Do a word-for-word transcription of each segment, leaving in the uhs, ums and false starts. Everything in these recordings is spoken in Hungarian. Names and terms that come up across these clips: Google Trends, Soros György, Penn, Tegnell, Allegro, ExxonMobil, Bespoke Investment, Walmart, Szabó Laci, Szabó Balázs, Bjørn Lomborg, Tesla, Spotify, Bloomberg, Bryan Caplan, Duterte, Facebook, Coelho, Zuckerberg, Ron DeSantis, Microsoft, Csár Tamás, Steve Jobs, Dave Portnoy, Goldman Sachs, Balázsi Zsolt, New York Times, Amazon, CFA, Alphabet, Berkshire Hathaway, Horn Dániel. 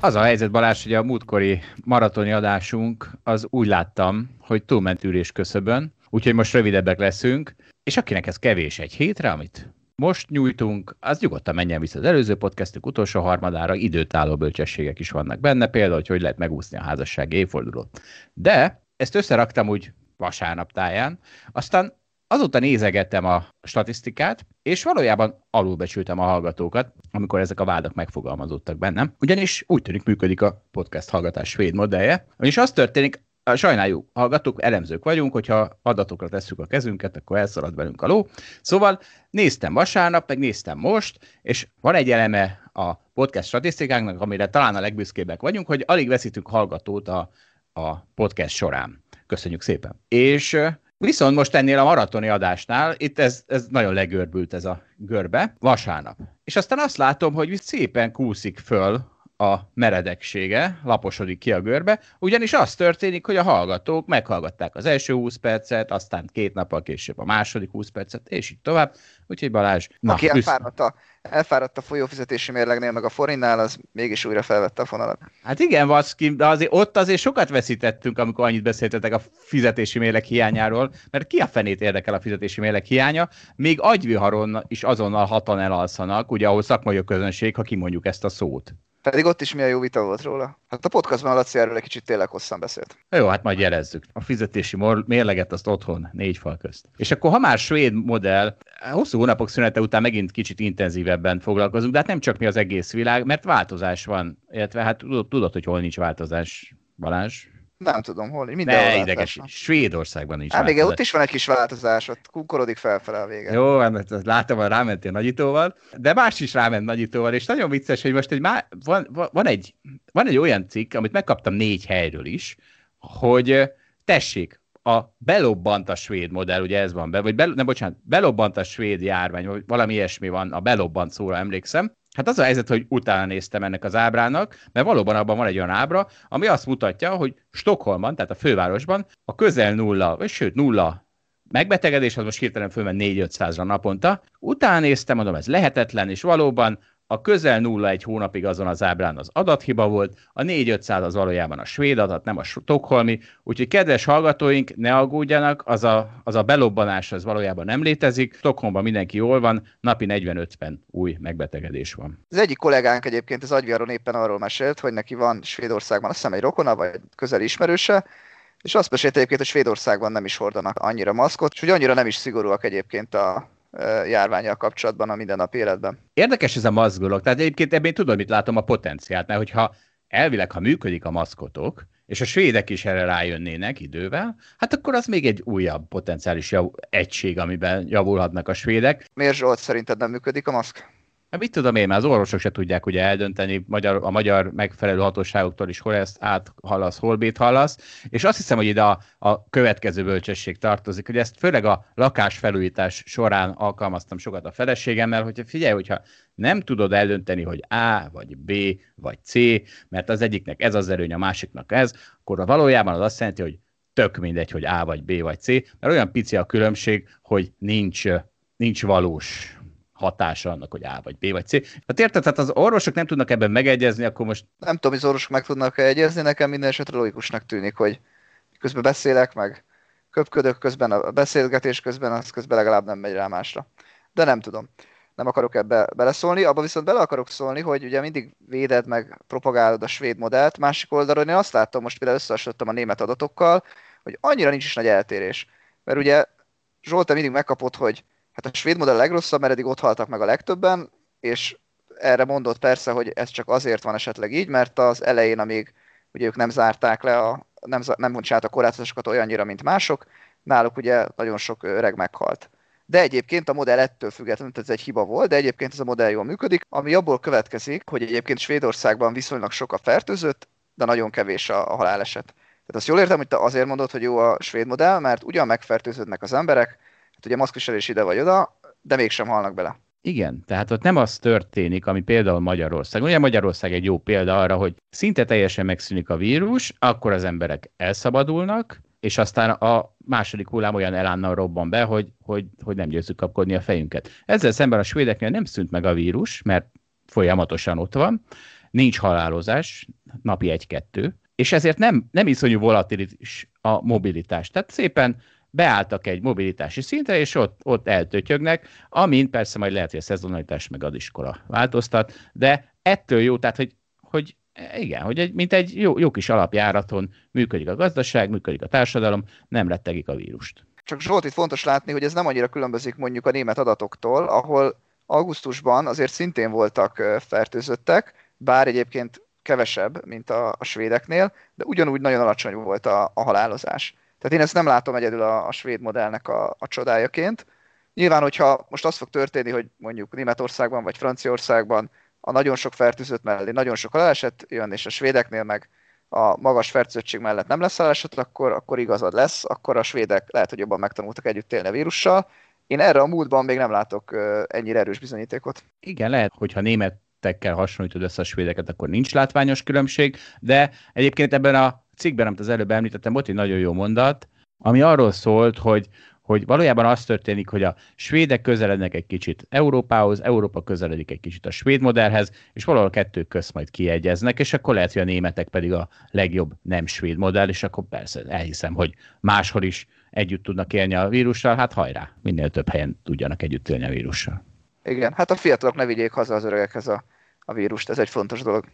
Az a helyzet, Balázs, hogy a múltkori maratoni adásunk, az úgy láttam, hogy túlment ülés köszöbön, úgyhogy most rövidebbek leszünk, és akinek ez kevés egy hétre, amit most nyújtunk, az nyugodtan menjen vissza az előző podcastünk utolsó harmadára, időtálló bölcsességek is vannak benne, például, hogy hogy lehet megúszni a házasság évfordulót. De ezt összeraktam úgy vasárnap táján, aztán azóta nézegettem a statisztikát, és valójában alulbecsültem a hallgatókat, amikor ezek a vádak megfogalmazódtak bennem. Ugyanis úgy tűnik, működik a podcast hallgatás svéd modellje. És az történik, sajnáljuk, hallgatók, elemzők vagyunk, hogyha adatokra tesszük a kezünket, akkor elszalad velünk a ló. Szóval néztem vasárnap, meg néztem most, és van egy eleme a podcast statisztikánknak, amire talán a legbüszkébbek vagyunk, hogy alig veszítünk hallgatót a, a podcast során. Köszönjük szépen. És... viszont most ennél a maratoni adásnál, itt ez, ez nagyon legörbült ez a görbe, vasárnap. És aztán azt látom, hogy szépen kúszik föl a meredeksége, laposodik ki a görbe, ugyanis az történik, hogy a hallgatók meghallgatták az első húsz percet, aztán két nappal később a második húsz percet, és így tovább. Úgyhogy Balázs... Na, aki elfáradt a, elfáradt a folyófizetési mérlegnél, meg a forintnál, az mégis újra felvette a fonalat. Hát igen, Vaszki, de azért, ott azért sokat veszítettünk, amikor annyit beszéltetek a fizetési mérleg hiányáról, mert ki a fenét érdekel a fizetési mérleg hiánya, még agyviharon is azonnal hatan elalszanak, ugye ahol szakmai a közönség, ha kimondjuk ezt a szót. Pedig ott is milyen jó vita volt róla. Hát a podcastban a Laci erről egy kicsit tényleg hosszan beszélt. Jó, hát majd jelezzük. A fizetési mérleget azt otthon, négy fal közt. És akkor, ha már svéd modell, hosszú hónapok szünete után megint kicsit intenzívebben foglalkozunk, de hát nem csak mi az egész világ, mert változás van. Illetve hát tudod, hogy hol nincs változás, Balázs? Nem tudom, hol. Ne ideges, Svédországban nincs hát, változás. Hát még ott is van egy kis változás, ott kunkorodik felfelé a vége. Jó, látom, hogy rámentél nagyítóval, de más is ráment nagyítóval, és nagyon vicces, hogy most egy má... van, van, egy, van egy olyan cikk, amit megkaptam négy helyről is, hogy tessék, a belobbant a svéd modell, ugye ez van be, vagy be, nem, bocsánat, belobbant a svéd járvány, vagy valami ilyesmi van, a belobbant szóra emlékszem. Hát az a helyzet, hogy utána néztem ennek az ábrának, mert valóban abban van egy olyan ábra, ami azt mutatja, hogy Stockholmban, tehát a fővárosban a közel nulla, vagy sőt nulla megbetegedés, az most hirtelen fölment négy-ötszázra naponta. Utána néztem, mondom, ez lehetetlen, és valóban a közel nulla egy hónapig azon az ábrán az adathiba volt, a négy-ötszáz az valójában a svéd adat, nem a stockholmi, úgyhogy kedves hallgatóink, ne aggódjanak, az a, az a belobbanás az valójában nem létezik, Stockholmban mindenki jól van, napi negyven-ötven új megbetegedés van. Az egyik kollégánk egyébként az agyviharon éppen arról mesélt, hogy neki van Svédországban, azt hiszem egy rokona, vagy közeli ismerőse, és azt mesélt egyébként, hogy Svédországban nem is hordanak annyira maszkot, és hogy annyira nem is szigorúak egyébként a... járvánnyal kapcsolatban a mindennapi életben. Érdekes ez a maszk dolog. Tehát egyébként ebben tudod, mit látom, a potenciált, mert hogyha elvileg, ha működik a maszkotok, és a svédek is erre rájönnének idővel, hát akkor az még egy újabb potenciális jav- egység, amiben javulhatnak a svédek. Miért, Zsolt, szerinted nem működik a maszk? Hát mit tudom én, már az orvosok se tudják ugye eldönteni, magyar, a magyar megfelelő hatóságoktól is hol ezt áthallasz, hol béthallasz, és azt hiszem, hogy ide a, a következő bölcsesség tartozik, hogy ezt főleg a lakásfelújítás során alkalmaztam sokat a feleségemmel, hogy figyelj, hogyha nem tudod eldönteni, hogy A, vagy B, vagy C, mert az egyiknek ez az erőny, a másiknak ez, akkor valójában az azt jelenti, hogy tök mindegy, hogy A, vagy B, vagy C, mert olyan pici a különbség, hogy nincs, nincs valós hatása annak, hogy A vagy B vagy C. Hát érted, tehát az orvosok nem tudnak ebben megegyezni, akkor most... Nem tudom, az orvosok meg tudnak egyezni, nekem minden esetre logikusnak tűnik, hogy közben beszélek, meg köpködök közben, a beszélgetés közben, az közben legalább nem megy rá másra. De nem tudom. Nem akarok ebbe beleszólni, abba viszont bele akarok szólni, hogy ugye mindig véded, meg propagálod a svéd modellt, másik oldalról én azt láttam, most például összehasonlítottam a német adatokkal, hogy annyira nincs is nagy eltérés. Mert ugye Zsolt, te mindig megkapod, hogy hát a svéd modell legrosszabb, mert eddig ott haltak meg a legtöbben, és erre mondott persze, hogy ez csak azért van esetleg így, mert az elején, amíg ugye ők nem zárták le a nem, nem bontsált a korlátozásokat olyannyira, mint mások, náluk ugye nagyon sok öreg meghalt. De egyébként a modell ettől függetlenül, tehát ez egy hiba volt, de egyébként ez a modell jól működik, ami abból következik, hogy egyébként Svédországban viszonylag sok a fertőzött, de nagyon kevés a, a haláleset. Tehát azt jól értem, hogy te azért mondod, hogy jó a svéd modell, mert ugyan megfertőződnek az emberek, hát ugye maszkviselés ide vagy oda, de mégsem halnak bele. Igen, tehát ott nem az történik, ami például Magyarország. Ugye Magyarország egy jó példa arra, hogy szinte teljesen megszűnik a vírus, akkor az emberek elszabadulnak, és aztán a második hullám olyan elánnal robban be, hogy, hogy, hogy nem győzzük kapkodni a fejünket. Ezzel szemben a svédeknél nem szűnt meg a vírus, mert folyamatosan ott van, nincs halálozás, napi egy-kettő, és ezért nem, nem iszonyú volatilis a mobilitás. Tehát szépen beálltak egy mobilitási szintre, és ott, ott eltötyögnek, amin persze majd lehet, hogy a szezonalitás meg az iskola változtat, de ettől jó, tehát hogy, hogy igen, hogy egy, mint egy jó, jó kis alapjáraton működik a gazdaság, működik a társadalom, nem rettegik a vírust. Csak Zsolt, itt fontos látni, hogy ez nem annyira különbözik mondjuk a német adatoktól, ahol augusztusban azért szintén voltak fertőzöttek, bár egyébként kevesebb, mint a, a svédeknél, de ugyanúgy nagyon alacsony volt a, a halálozás. Tehát én ezt nem látom egyedül a, a svéd modellnek a, a csodájaként. Nyilván, hogyha most az fog történni, hogy mondjuk Németországban vagy Franciaországban a nagyon sok fertőzött mellé nagyon sok haláleset jön, és a svédeknél meg a magas fertőzöttség mellett nem lesz haláleset, akkor, akkor igazad lesz, akkor a svédek lehet, hogy jobban megtanultak együtt élni a vírussal. Én erre a múltban még nem látok ennyire erős bizonyítékot. Igen, lehet, hogyha németekkel hasonlítod össze a svédeket, akkor nincs látványos különbség, de egyébként ebben a cikkben, amit az előbb említettem, ott egy nagyon jó mondat, ami arról szólt, hogy, hogy valójában az történik, hogy a svédek közelednek egy kicsit Európához, Európa közeledik egy kicsit a svéd modellhez, és valahol a kettő közt majd kiegyeznek, és akkor lehet, hogy a németek pedig a legjobb nem svéd modell, és akkor persze elhiszem, hogy máshol is együtt tudnak élni a vírussal, hát hajrá, minél több helyen tudjanak együtt élni a vírussal. Igen, hát a fiatalok ne vigyék haza az öregekhez a, a vírust, ez egy fontos dolog.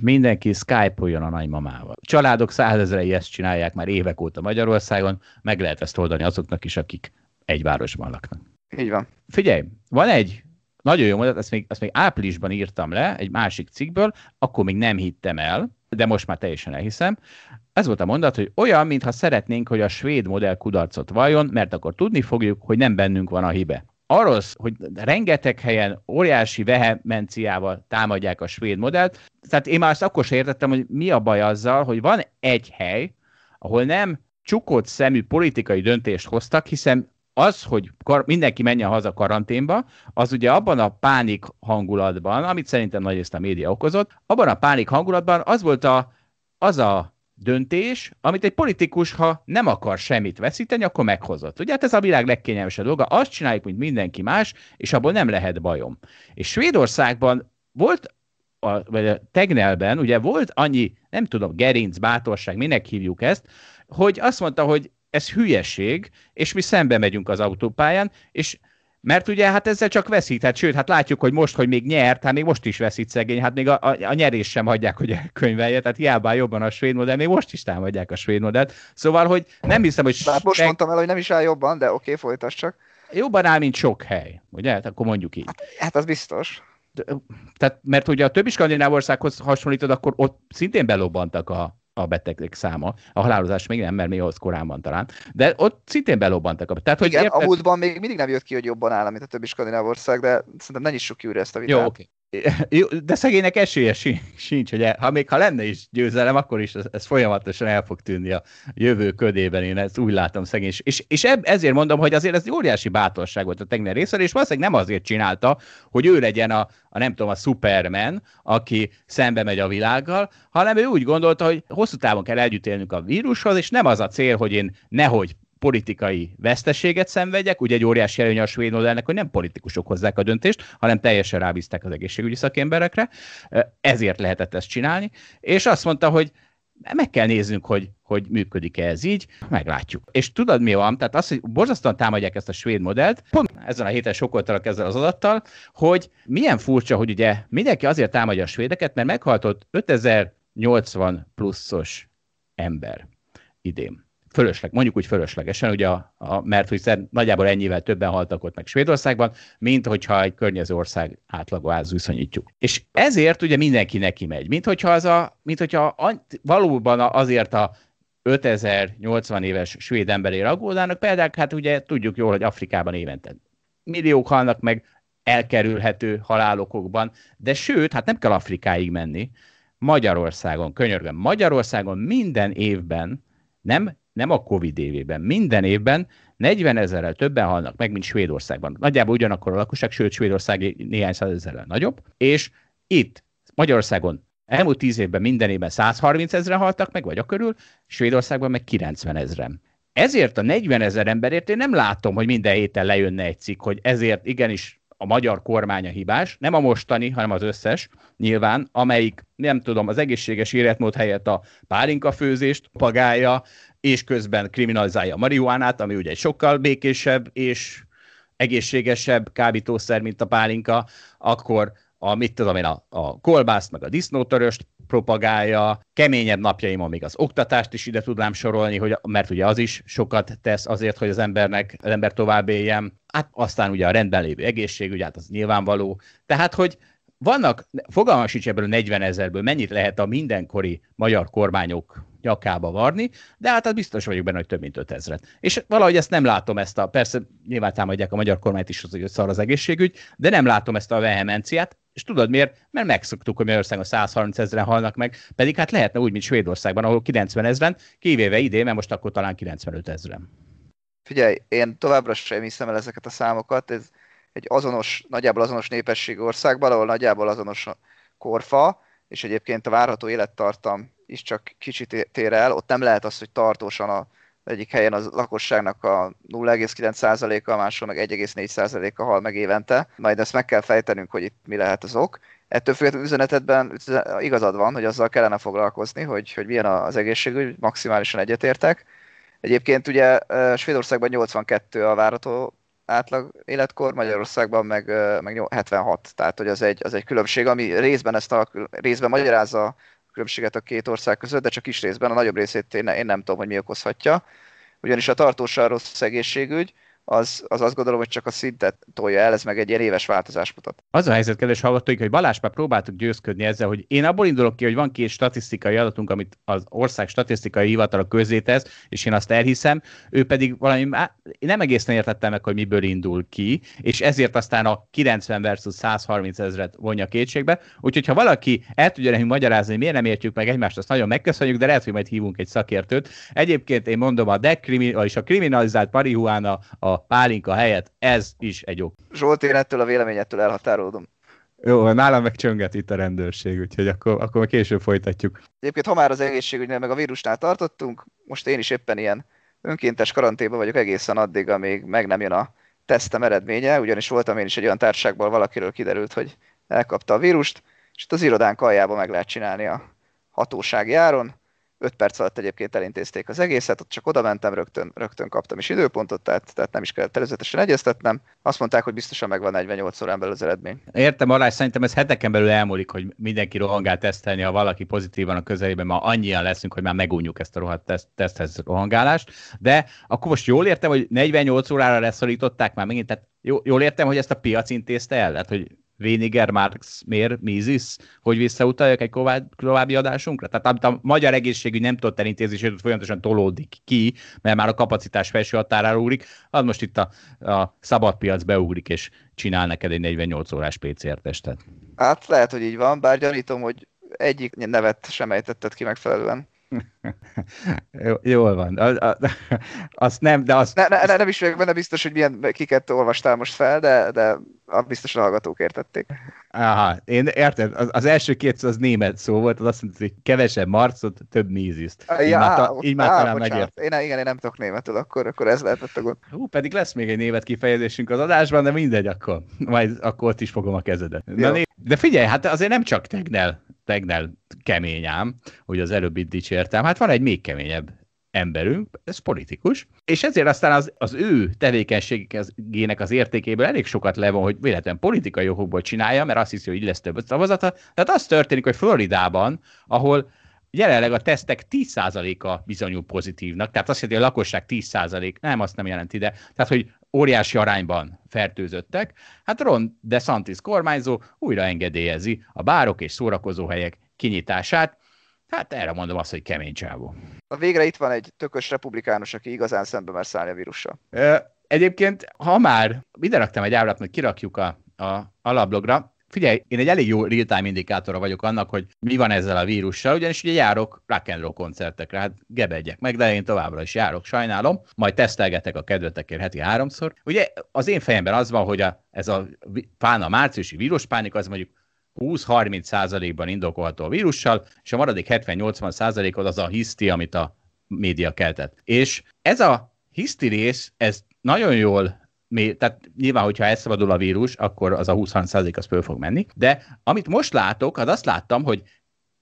Mindenki Skype-oljon a nagymamával. Családok százezrei ezt csinálják már évek óta Magyarországon, meg lehet ezt oldani azoknak is, akik egy városban laknak. Így van. Figyelj, van egy nagyon jó mondat, ezt még, ezt még áprilisban írtam le egy másik cikkből, akkor még nem hittem el, de most már teljesen elhiszem. Ez volt a mondat, hogy olyan, mintha szeretnénk, hogy a svéd modell kudarcot valljon, mert akkor tudni fogjuk, hogy nem bennünk van a hibe. Arról, hogy rengeteg helyen óriási vehemenciával támadják a svéd modellt, tehát én már azt akkor sem értettem, hogy mi a baj azzal, hogy van egy hely, ahol nem csukott szemű politikai döntést hoztak, hiszen az, hogy kar- mindenki menjen haza karanténba, az ugye abban a pánik hangulatban, amit szerintem nagyrészt a média okozott, abban a pánik hangulatban az volt a, az a döntés, amit egy politikus, ha nem akar semmit veszíteni, akkor meghozott. Ugye hát ez a világ legkényelmesebb dolga, azt csináljuk, mint mindenki más, és abból nem lehet bajom. És Svédországban volt, a, vagy a Tegnellben, ugye volt annyi, nem tudom, gerinc, bátorság, minek hívjuk ezt, hogy azt mondta, hogy ez hülyeség, és mi szembe megyünk az autópályán, és mert ugye hát ezzel csak veszít, hát sőt, hát látjuk, hogy most, hogy még nyert, hát még most is veszít szegény, hát még a, a, a nyerés sem hagyják, hogy elkönyvelje, tehát hiába jobban a svéd modell, még most is támadják a svéd modellt. Szóval, hogy nem hiszem, hogy... Bár most mondtam el, hogy nem is áll jobban, de oké, okay, folytasd csak. Jobban áll, mint sok hely, ugye? Hát akkor mondjuk így. Hát, hát az biztos. De, tehát, mert ugye a többi skandináv országhoz hasonlítod, akkor ott szintén belobbantak a... a betegek száma. A halálozás még nem, mert még ahhoz korán van talán. De ott szintén belobbantak. Tehát, igen, hogy a múltban még mindig nem jött ki, hogy jobban áll, mint a többi skandináv ország, de szerintem ne nyissuk ki újra ezt a vitát. Jó, oké. Okay. De szegénynek esélye sincs, hogy ha még ha lenne is győzelem, akkor is ez, ez folyamatosan el fog tűnni a jövő ködében. Én ezt úgy látom szegény. És, és eb, ezért mondom, hogy azért ez óriási bátorság volt a Tegnell részéről, és valószínűleg nem azért csinálta, hogy ő legyen a, a nem tudom, a Superman, aki szembe megy a világgal, hanem ő úgy gondolta, hogy hosszú távon kell együtt élnünk a vírushoz, és nem az a cél, hogy én nehogy politikai veszteséget szenvedjek, ugye egy óriási előny a svéd modellnek, hogy nem politikusok hozzák a döntést, hanem teljesen rábízták az egészségügyi szakemberekre, ezért lehetett ezt csinálni, és azt mondta, hogy meg kell néznünk, hogy, hogy működik-e ez így, meglátjuk. És tudod mi van? Tehát az, hogy borzasztóan támadják ezt a svéd modellt, pont ezen a héten sokkoltalak ezzel az adattal, hogy milyen furcsa, hogy ugye mindenki azért támadja a svédeket, mert meghaltott ötezer-nyolcvan pluszos ember idén. Fölösleg, mondjuk úgy fölöslegesen, ugye a, a, mert hogy nagyjából ennyivel többen haltak ott meg Svédországban, mint hogyha egy környező ország átlagához viszonyítjuk. És ezért ugye mindenki neki megy, mint hogyha, az a, mint hogyha an, valóban azért a ötezer-nyolcvan éves svéd emberért aggódnának, például hát ugye tudjuk jól, hogy Afrikában évente milliók halnak meg elkerülhető halálokokban, de sőt, hát nem kell Afrikáig menni. Magyarországon, könyörgöm, Magyarországon minden évben, nem, nem a Covid évében, minden évben negyvenezerrel többen halnak meg, mint Svédországban. Nagyjából ugyanakkor a lakosság, sőt Svédország néhány százezerrel nagyobb, és itt Magyarországon elmúlt tíz évben minden évben százharmincezren haltak meg, vagy a körül, Svédországban meg kilencvenezren. Ezért a negyvenezer emberért én nem látom, hogy minden héten lejönne egy cikk, hogy ezért igenis a magyar kormány a hibás, nem a mostani, hanem az összes nyilván, amelyik, nem tudom, az egészséges életmód helyett a pálinkafőzést pagálja, és közben kriminalizálja a marihuánát, ami ugye egy sokkal békésebb és egészségesebb kábítószer, mint a pálinka, akkor a, mit tudom én, a, a kolbászt, meg a disznótöröst propagálja, keményebb napjaimon még az oktatást is ide tudnám sorolni, hogy, mert ugye az is sokat tesz azért, hogy az embernek, az ember tovább éljen. Hát aztán ugye a rendben lévő egészségügy, hát az nyilvánvaló. Tehát, hogy vannak, fogalmam sincs ebből a negyvenezerből, mennyit lehet a mindenkori magyar kormányok nyakába varni, de hát, hát biztos vagyok benne, hogy több mint ötezret. És valahogy ezt nem látom, ezt a, persze nyilván támadják a magyar kormányt is, hogy szar az egészségügy, de nem látom ezt a vehemenciát, és tudod miért? Mert megszoktuk, hogy Magyarországon százharmincezren halnak meg, pedig hát lehetne úgy, mint Svédországban, ahol kilencvenezren, kivéve idén, mert most akkor talán kilencvenötezren. Figyelj, én továbbra sem hiszem el ezeket a számokat, ez egy azonos, nagyjából azonos népességű országban, ahol nagyjából azonos korfa, és egyébként a várható élettartam is csak kicsit tér el, ott nem lehet az, hogy tartósan a egyik helyen a lakosságnak a nulla egész kilenc százaléka, a máshol meg egy egész négy százaléka hal meg évente. Majd ezt meg kell fejtenünk, hogy itt mi lehet az ok. Ettől függetlenül üzenetedben igazad van, hogy azzal kellene foglalkozni, hogy, hogy milyen az egészségügy, maximálisan egyetértek. Egyébként ugye Svédországban nyolcvankettő a várható átlag életkor, Magyarországban meg, meg hetvenhat. Tehát hogy az egy, az egy különbség, ami részben, ezt a, részben magyarázza különbséget a két ország között, de csak kis részben, a nagyobb részét én, én nem tudom, hogy mi okozhatja. Ugyanis a tartósan rossz egészségügy, az, az azt gondolom, hogy csak a szintet tolja el, ez meg egy ilyen éves változást mutat. Az a helyzet, kedves hallgatóink, hogy Balázs már próbáltuk győzködni ezzel, hogy én abból indulok ki, hogy van két statisztikai adatunk, amit az ország statisztikai hivatala közzétesz, és én azt elhiszem, ő pedig valami, má... én nem egészen értettem meg, hogy miből indul ki, és ezért aztán a kilencven versus százharminc ezret vonja kétségbe. Úgyhogy ha valaki el tudja nekünk magyarázni, miért nem értjük meg egymást, azt nagyon megköszönjük, de lehet, hogy majd hívunk egy szakértőt. Egyébként én mondom, a dekrimi, vagyis a kriminalizált marihuána a pálinka helyett, ez is egy ok. Zsolt, én ettől a véleményettől elhatárolódom. Jó, nálam meg csönget itt a rendőrség, úgyhogy akkor, akkor később folytatjuk. Egyébként, ha már az egészségügynél meg a vírusnál tartottunk, most én is éppen ilyen önkéntes karanténban vagyok egészen addig, amíg meg nem jön a tesztem eredménye, ugyanis voltam én is egy olyan társaságból, valakiről kiderült, hogy elkapta a vírust, és itt az irodánk aljában meg lehet csinálni a hatósági áron. Öt perc alatt egyébként elintézték az egészet, ott csak oda mentem, rögtön, rögtön kaptam is időpontot, tehát, tehát nem is kellett előzetesen egyeztetnem. Azt mondták, hogy biztosan megvan negyvennyolc órán belül az eredmény. Értem, Balázs, szerintem ez heteken belül elmúlik, hogy mindenki rohangál tesztelni, ha valaki pozitívan a közelében, ma annyian leszünk, hogy már megújjuk ezt a rohadt teszt, teszthez rohangálást, de akkor most jól értem, hogy negyvennyolc órára leszorították már megint, tehát jól értem, hogy ezt a piac intézte el, tehát, hogy Weniger, Marx, Mér, Mises, hogy visszautaljak egy további adásunkra? Tehát a magyar egészségügy nem tudott elintézni, és folyamatosan tolódik ki, mert már a kapacitás felső határára ugrik, az most itt a, a szabadpiac beugrik, és csinál neked egy negyvennyolc órás pé cé er tesztet. Hát lehet, hogy így van, bár gyanítom, hogy egyik nevet sem ejtetted ki megfelelően. Jól van. Azt nem, de azt... Ne, ne, ne, nem is vagyok benne biztos, hogy milyen kiket olvastál most fel, de, de biztosan a hallgatók értették. Aha, én érted. Az, az első két szó az német szó volt, az azt mondta, hogy kevesebb Marxot, több Misest. Ja, így már, ta, így már á, talán megért. Én, igen, én nem tudok németül, akkor, akkor ez lehetett a gond. Hú, pedig lesz még egy német kifejezésünk az adásban, de mindegy akkor. Majd akkor ott is fogom a kezedet. Na, de figyelj, hát azért nem csak Tegnell. Tegnell kemény ám, hogy az előbb itt dicsértem, hát van egy még keményebb emberünk, ez politikus, és ezért aztán az, az ő tevékenységének az értékéből elég sokat levon, hogy véletlenül politikai okokból csinálja, mert azt hiszi, hogy így lesz több szavazata. Tehát az történik, hogy Floridában, ahol jelenleg a tesztek tíz százaléka bizonyul pozitívnak, tehát azt jelenti, hogy a lakosság tíz százalék, nem, azt nem jelenti, de tehát, hogy óriási arányban fertőzöttek, hát Ron DeSantis kormányzó újra engedélyezi a bárok és szórakozóhelyek kinyitását. Hát erre mondom azt, hogy kemény csávó. A végre itt van egy tökös republikánus, aki igazán szembe mer szállni a vírussal. Egyébként, ha már ide raktam egy ábrát, hogy kirakjuk a, a alablogra, figyelj, én egy elég jó real-time indikátora vagyok annak, hogy mi van ezzel a vírussal, ugyanis ugye járok rock and roll koncertekre, hát gebedjek meg, de én továbbra is járok, sajnálom, majd tesztelgetek a kedvetekért heti háromszor. Ugye az én fejemben az van, hogy a, ez a pána márciusi víruspánik az mondjuk húsz-harminc százalékban indokolható a vírussal, és a maradék hetven-nyolcvan százalékod az a hiszti, amit a média keltett. És ez a hiszti rész, ez nagyon jól, tehát nyilván, hogyha elszabadul a vírus, akkor az a húsz-harminc százalék az föl fog menni, de amit most látok, az azt láttam, hogy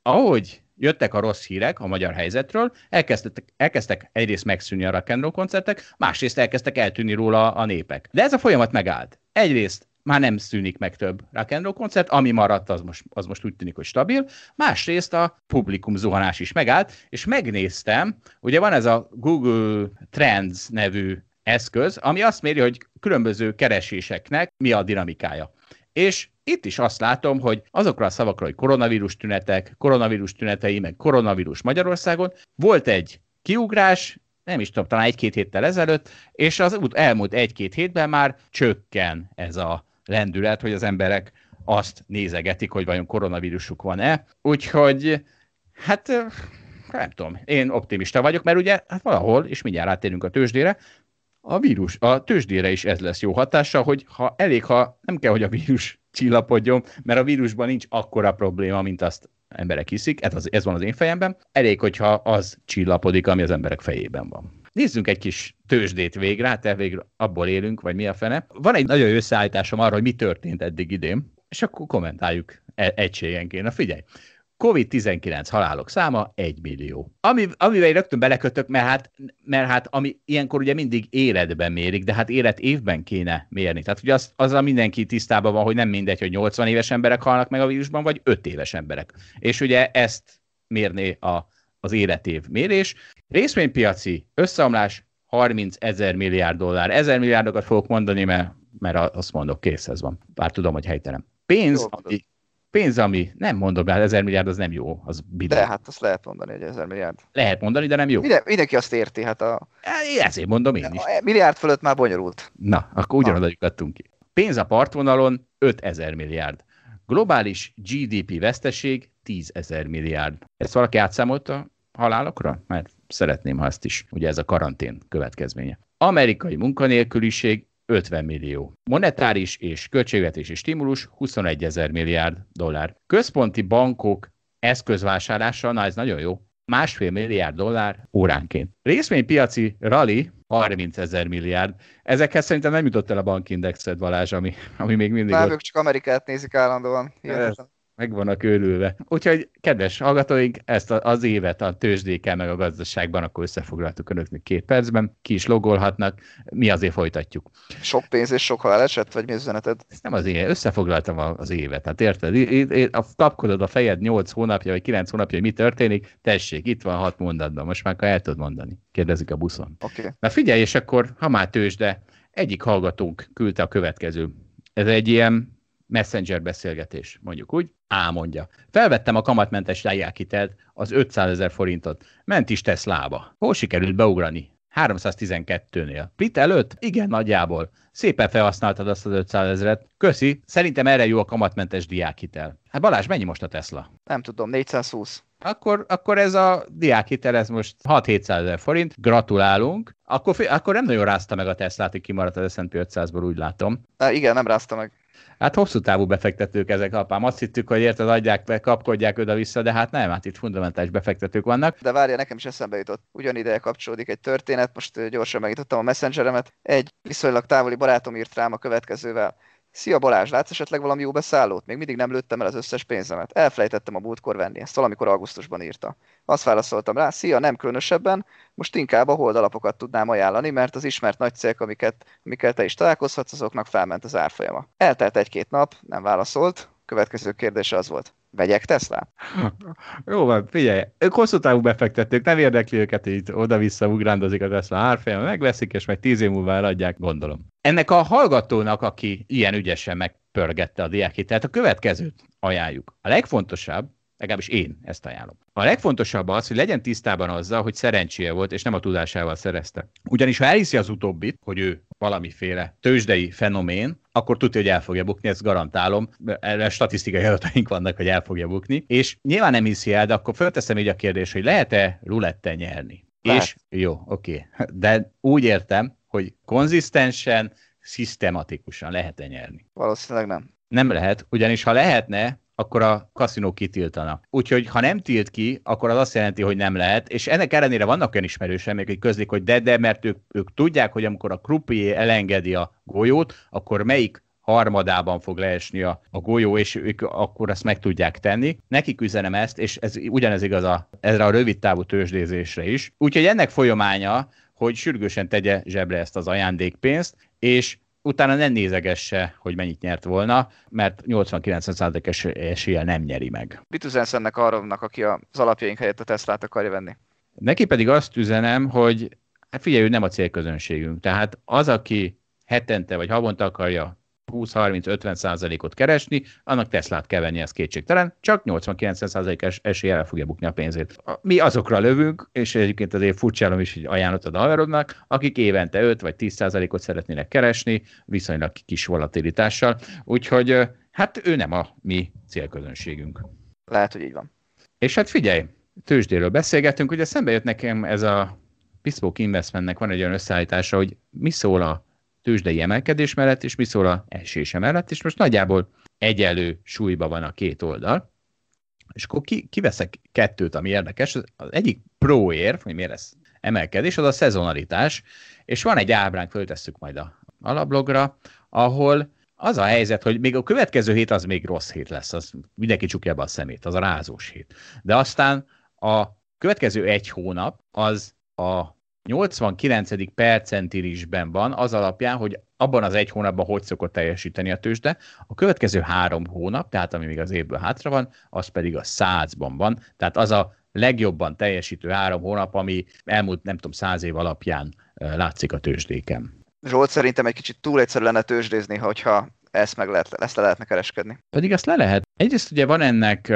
ahogy jöttek a rossz hírek a magyar helyzetről, elkezdtek, elkezdtek egyrészt megszűnni a rock and roll koncertek, másrészt elkezdtek eltűnni róla a népek. De ez a folyamat megállt. Egyrészt már nem szűnik meg több rock and roll koncert, ami maradt, az most, az most úgy tűnik, hogy stabil. Másrészt a publikum zuhanás is megállt, és megnéztem, ugye van ez a Google Trends nevű eszköz, ami azt méri, hogy különböző kereséseknek mi a dinamikája. És itt is azt látom, hogy azokra a szavakra, hogy koronavírus tünetek, koronavírus tünetei, meg koronavírus Magyarországon, volt egy kiugrás, nem is tudom, talán egy-két héttel ezelőtt, és az elmúlt egy-két hétben már csökken ez a lendület, hogy az emberek azt nézegetik, hogy vajon koronavírusuk van-e. Úgyhogy, hát nem tudom, én optimista vagyok, mert ugye hát valahol, és mindjárt rátérünk a tőzsdére, a vírus, a tőzsdére is ez lesz jó hatással, hogy ha elég, ha nem kell, hogy a vírus csillapodjon, mert a vírusban nincs akkora probléma, mint azt emberek hiszik, ez, az, ez van az én fejemben, elég, hogyha az csillapodik, ami az emberek fejében van. Nézzünk egy kis tőzsdét végre, hát elvégre abból élünk, vagy mi a fene. Van egy nagyon jó összeállításom arra, hogy mi történt eddig idén, és akkor kommentáljuk egységenként. Na figyelj, kovid tizenkilenc halálok száma egy millió. Ami, amivel rögtön belekötök, mert hát, mert hát ami ilyenkor ugye mindig életben mérik, de hát élet évben kéne mérni. Tehát ugye az, azzal mindenki tisztában van, hogy nem mindegy, hogy nyolcvan éves emberek halnak meg a vírusban, vagy öt éves emberek. És ugye ezt mérné a, az életév mérés. Részvénypiaci összeomlás harmincezer milliárd dollár. Ezer milliárdokat fogok mondani, mert, mert azt mondok, kész, ez van. Bár tudom, hogy helytelen. Pénz, ami... Pénz, ami nem mondom, hát ezer milliárd az nem jó, az bidon. De hát azt lehet mondani, hogy ezer milliárd. Lehet mondani, de nem jó. Minden, mindenki azt érti, hát a... Ezért mondom én is. A milliárd fölött már bonyolult. Na, akkor ugyanoda jutottunk ki. Pénz a partvonalon ötezer milliárd. Globális gé dé pé veszteség tízezer milliárd. Ezt valaki átszámolt a halálokra? Mert szeretném, ha ezt is. Ugye ez a karantén következménye. Amerikai munkanélküliség ötven millió. Monetáris és költségvetési stimulus huszonegyezer milliárd dollár. Központi bankok eszközvásárlása, na ez nagyon jó, másfél milliárd dollár óránként. Részvénypiaci rally harmincezer milliárd. Ezekhez szerintem nem jutott el a bankindexed, Balázs, ami, ami még mindig már ott. Ők csak Amerikát nézik állandóan. Meg vannak őrülve. Úgyhogy, kedves hallgatóink, ezt az évet a tőzsdékkel meg a gazdaságban, akkor összefoglaltuk önöknek két percben, ki is logolhatnak, mi azért folytatjuk. Sok pénz és sok haláleset, vagy mi üzeneted? Ez nem az én, összefoglaltam az évet, hát érted? Kapkodod a fejed nyolc hónapja, vagy kilenc hónapja, hogy mi történik, tessék, itt van hat mondatban, most már el tudod mondani, kérdezik a buszon. Okay. Na figyelj, és akkor, ha már tőzsde, egyik hallgatónk küldte a következő. Ez egy ilyen messenger beszélgetés, mondjuk úgy, á mondja. Felvettem a kamatmentes hitelét, az ötszázezer forintot. Ment is Teslába. Hol sikerült beugrani? háromszáztizenkettőnél. Prit előtt? Igen, nagyjából. Szépen felhasználtad azt az ötszázezret. Köszi, szerintem erre jó a kamatmentes diákhitel. Hát Balázs, mennyi most a Tesla? Nem tudom, négyszázhúsz. Akkor, akkor ez a diákhitel, ez most hat-hétszázezer forint, gratulálunk. Akkor, akkor nem nagyon rázta meg a Teslát, hogy kimaradt az es és pé ötszázból, úgy látom. Na, igen, nem rázta meg. Hát hosszú távú befektetők ezek, apám. Azt hittük, hogy érted, adják, kapkodják oda-vissza, de hát nem, hát itt fundamentális befektetők vannak. De várja, nekem is eszembe jutott. Ugyanide kapcsolódik egy történet, most gyorsan megnyitottam a messengeremet. Egy viszonylag távoli barátom írt rám a következővel. Szia Balázs, látsz esetleg valami jó beszállót? Még mindig nem lőttem el az összes pénzemet. Elfelejtettem a múltkor venni, ezt valamikor augusztusban írta. Azt válaszoltam rá, szia, nem különösebben, most inkább a holdalapokat tudnám ajánlani, mert az ismert nagy cégek, amiket, amikkel te is találkozhatsz, azoknak felment az árfolyama. Eltelt egy-két nap, nem válaszolt, következő kérdése az volt. Vegyek Teslát? Jó van, figyelj, ők hosszú távú befektetők, nem érdekli őket, hogy itt oda-vissza ugrándozik a Tesla árfolyama, megveszik, és majd tíz év múlva eladják, gondolom. Ennek a hallgatónak, aki ilyen ügyesen megpörgette a diákhitelt, a következőt ajánljuk. A legfontosabb, Legalábbis én ezt ajánlom. A legfontosabb az, hogy legyen tisztában azzal, hogy szerencséje volt, és nem a tudásával szerezte. Ugyanis ha elhiszi az utóbbit, hogy ő valamiféle tőzsdei fenomén, akkor tudja, hogy el fogja bukni, ezt garantálom. Erre statisztikai adataink vannak, hogy el fogja bukni. És nyilván nem hiszi el, de akkor fölteszem így a kérdést, hogy lehet-e ruletten nyerni? Lát. És jó, oké. Okay. De úgy értem, hogy konzisztensen, szisztematikusan lehet-e nyerni? Valószínűleg nem. Nem lehet, ugyanis ha lehetne, akkor a kaszinók kitiltanak. Úgyhogy ha nem tilt ki, akkor az azt jelenti, hogy nem lehet, és ennek ellenére vannak olyan ismerőseim, akik közlik, hogy de, de, mert ők, ők tudják, hogy amikor a croupier elengedi a golyót, akkor melyik harmadában fog leesni a, a golyó, és ők akkor ezt meg tudják tenni. Nekik üzenem ezt, és ez ugyanez igaz a, erre a rövidtávú tőzsdézésre is. Úgyhogy ennek folyamánya, hogy sürgősen tegye zsebre ezt az ajándékpénzt, és utána nem nézegesse, hogy mennyit nyert volna, mert nyolcvan-kilencven százalékos eséllyel nem nyeri meg. Mit üzensz ennek Aronnak, aki az alapjaink helyett a Teslát akarja venni? Neki pedig azt üzenem, hogy hát figyelj, ő nem a célközönségünk. Tehát az, aki hetente vagy havonta akarja húsz-harminc-ötven százalékot keresni, annak Teslát kell venni, ez kétségtelen, csak nyolcvan-kilencven százalékos eséllyel fogja bukni a pénzét. Mi azokra lövünk, és egyébként azért furcsálom is, hogy ajánlott a haverodnak, akik évente öt vagy tíz százalékot szeretnének keresni, viszonylag kis volatilitással, úgyhogy hát ő nem a mi célközönségünk. Lehet, hogy így van. És hát figyelj, tőzsdéről beszélgettünk, ugye szembe jött nekem ez a Bespoke Investmentnek van egy olyan összeállítása, hogy mi szól a tőzsdei emelkedés mellett, és mi szól a esése mellett, és most nagyjából egyenlő súlyban van a két oldal, és akkor ki, kiveszek kettőt, ami érdekes. Az egyik pro-érv, hogy miért lesz emelkedés, az a szezonalitás, és van egy ábránk, föltesszük majd a alablogra, ahol az a helyzet, hogy még a következő hét az még rossz hét lesz, az mindenki csukja be a szemét, az a rázós hét. De aztán a következő egy hónap az a nyolcvankilencedik percentilisben van az alapján, hogy abban az egy hónapban hogy szokott teljesíteni a tőzsde. A következő három hónap, tehát ami még az évből hátra van, az pedig a százban van. Tehát az a legjobban teljesítő három hónap, ami elmúlt, nem tudom, száz év alapján látszik a tőzsdéken. Zsolt, szerintem egy kicsit túl egyszerű lenne tőzsdézni, hogyha ezt, meg lehet, ezt le lehetne kereskedni. Pedig ezt le lehet. Egyrészt ugye van ennek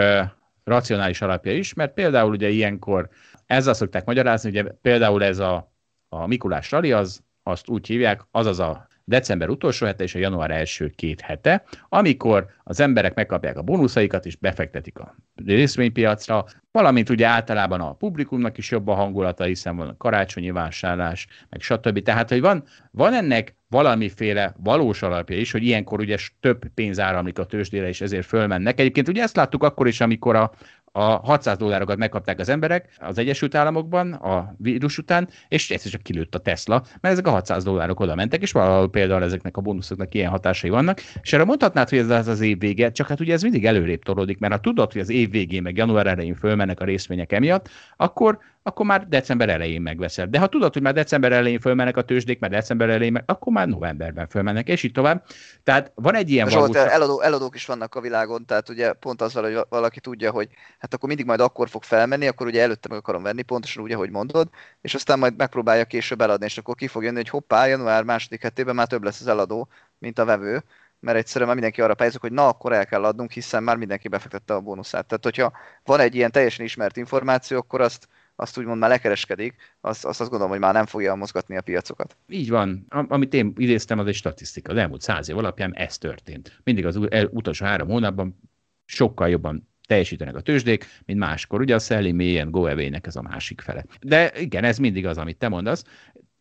racionális alapja is, mert például ugye ilyenkor ezzel szokták magyarázni, ugye például ez a, a Mikulás rali, az, azt úgy hívják, azaz a december utolsó hete és a január első két hete, amikor az emberek megkapják a bónuszaikat és befektetik a részvénypiacra, valamint ugye általában a publikumnak is jobb a hangulata, hiszen van a karácsonyi vásárlás, meg stb. Tehát, hogy van, van ennek valamiféle valós alapja is, hogy ilyenkor ugye több pénz áramlik a tőzsdére, és ezért fölmennek. Egyébként ugye ezt láttuk akkor is, amikor a A hatszáz dollárokat megkapták az emberek az Egyesült Államokban a vírus után, és egyszer csak kilőtt a Tesla, mert ezek a hatszáz dollárok oda mentek, és valahol például ezeknek a bónuszoknak ilyen hatásai vannak, és erre mondhatnád, hogy ez az az év vége, csak hát ugye ez mindig előrébb torlódik, mert ha tudod, hogy az év végén meg január elején fölmennek a részvények emiatt, akkor, akkor már december elején megveszed. De ha tudod, hogy már december elején fölmennek a tőzsdék, már december elején, meg, akkor már novemberben fölmennek, és így tovább. Tehát van egy ilyen valós... Eladó, eladók is vannak a világon, tehát ugye pont azzal, hogy valaki tudja, hogy hát akkor mindig majd akkor fog felmenni, akkor ugye előtte meg akarom venni, pontosan úgy, ahogy mondod, és aztán majd megpróbálja később eladni, és akkor ki fog jönni, hogy hoppá, január második hetében már több lesz az eladó, mint a vevő, mert egyszerűen már mindenki arra pályázik, hogy na, akkor el kell adnunk, hiszen már mindenki befektette a bónuszát. Tehát, hogyha van egy ilyen teljesen ismert információ, akkor azt, azt úgymond már lekereskedik, azt, azt azt gondolom, hogy már nem fogja mozgatni a piacokat. Így van. Amit én idéztem, az egy statisztika. Az elmúlt száz év alapján ez történt. Mindig az utolsó három hónapban sokkal jobban teljesítenek a tőzsdék, mint máskor. Ugye a Sally May and Go Away-nek ez a másik fele. De igen, ez mindig az, amit te mondasz.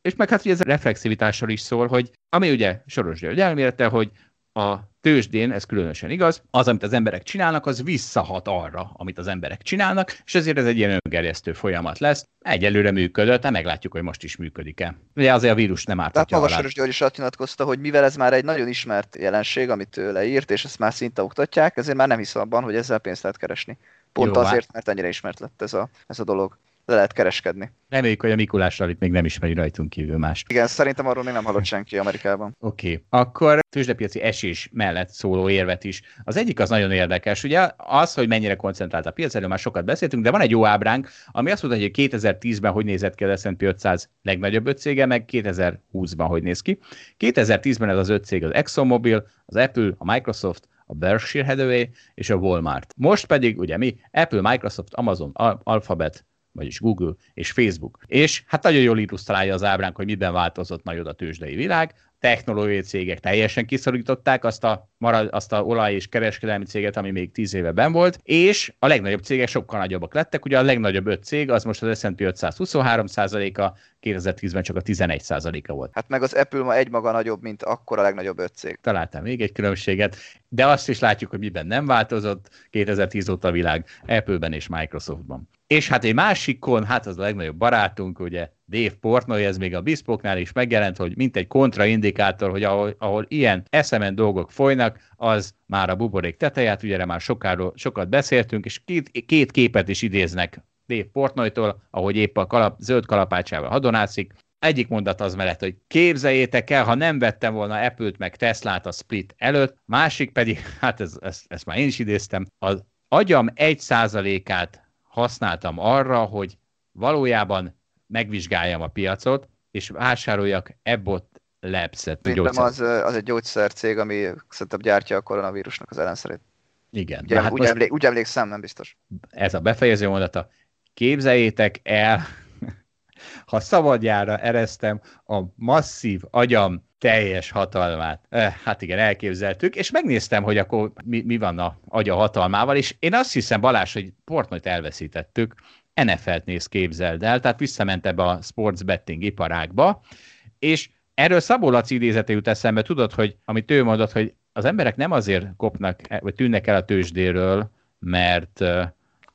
És meg hát ugye ez a reflexivitással is szól, hogy ami ugye Soros György elmélete, hogy a tőzsdén, ez különösen igaz, az, amit az emberek csinálnak, az visszahat arra, amit az emberek csinálnak, és ezért ez egy ilyen öngerjesztő folyamat lesz. Egyelőre működött, hát meglátjuk, hogy most is működik-e. Ugye azért a vírus nem ártatja a halált. Tehát maga Soros György is azt nyilatkozta, hogy mivel ez már egy nagyon ismert jelenség, amit ő leírt, és ezt már szinte oktatják, ezért már nem hiszem abban, hogy ezzel pénzt lehet keresni. Pont jó, azért, mert ennyire ismert lett ez a, ez a dolog. Le lehet kereskedni. Reméljük, hogy a Mikulásról itt még nem ismeri rajtunk kívül más. Igen, szerintem arról még nem hallott senki Amerikában. Oké, okay. Akkor tőzsdepiaci esés mellett szóló érvet is. Az egyik az nagyon érdekes, ugye az, hogy mennyire koncentrált a piac, erről már sokat beszéltünk, de van egy jó ábránk, ami azt mondja, hogy kétezer-tízben hogy nézett ki az S and P ötszáz legnagyobb öt cége, meg kétezer-húszban hogy néz ki. kétezer-tízben ez az öt cég az ExxonMobil, az Apple, a Microsoft, a Berkshire Hathaway és a Walmart. Most pedig ugye mi Apple, Microsoft, Amazon, Alphabet, vagyis Google és Facebook. És hát nagyon jól illusztrálja az ábránk, hogy miben változott nagyon a tőzsdei világ. Technológiai cégek teljesen kiszorították azt a, azt a olaj- és kereskedelmi céget, ami még tíz éve benn volt, és a legnagyobb cégek sokkal nagyobbak lettek. Ugye a legnagyobb öt cég, az most az S and P ötszáz huszonhárom százaléka, kétezer-tízben csak a tizenegy százaléka volt. Hát meg az Apple ma egymaga nagyobb, mint akkor a legnagyobb öt cég. Találtam még egy különbséget, de azt is látjuk, hogy miben nem változott kétezer-tíz óta a világ Apple-ben és Microsoftban. És hát egy másikon, hát az a legnagyobb barátunk, ugye Dave Portnoy, ez még a Bispoknál is megjelent, hogy mint egy kontraindikátor, hogy ahol, ahol ilyen eszemen dolgok folynak, az már a buborék teteját, ugye erre már sokáról, sokat beszéltünk, és két, két képet is idéznek Dave Portnoytól, ahogy épp a kalap, zöld kalapácsával hadonászik. Egyik mondat az mellett, hogy képzeljétek el, ha nem vettem volna Apple-t meg Teslát a split előtt, másik pedig, hát ez, ez, ezt már én is idéztem, az agyam egy százalékát használtam arra, hogy valójában megvizsgáljam a piacot, és vásároljak Abbott Labs-et. Az, az egy gyógyszercég, ami szerintem gyártja a koronavírusnak az ellenszerét. Igen. Ugye, hát úgy, most... emlék, úgy emlékszem, nem biztos. Ez a befejező mondata. Képzeljétek el, ha szabadjára eresztem a masszív agyam teljes hatalmát. Hát igen, elképzeltük, és megnéztem, hogy akkor mi, mi van a agya hatalmával, és én azt hiszem, Balázs, hogy Portnoyt elveszítettük, en ef el-t néz, képzeld el, tehát visszament ebbe a sports betting iparágba, és erről Szabó Laci idézete jut eszembe, tudod, hogy amit ő mondott, hogy az emberek nem azért kopnak, vagy tűnnek el a tőzsdéről, mert...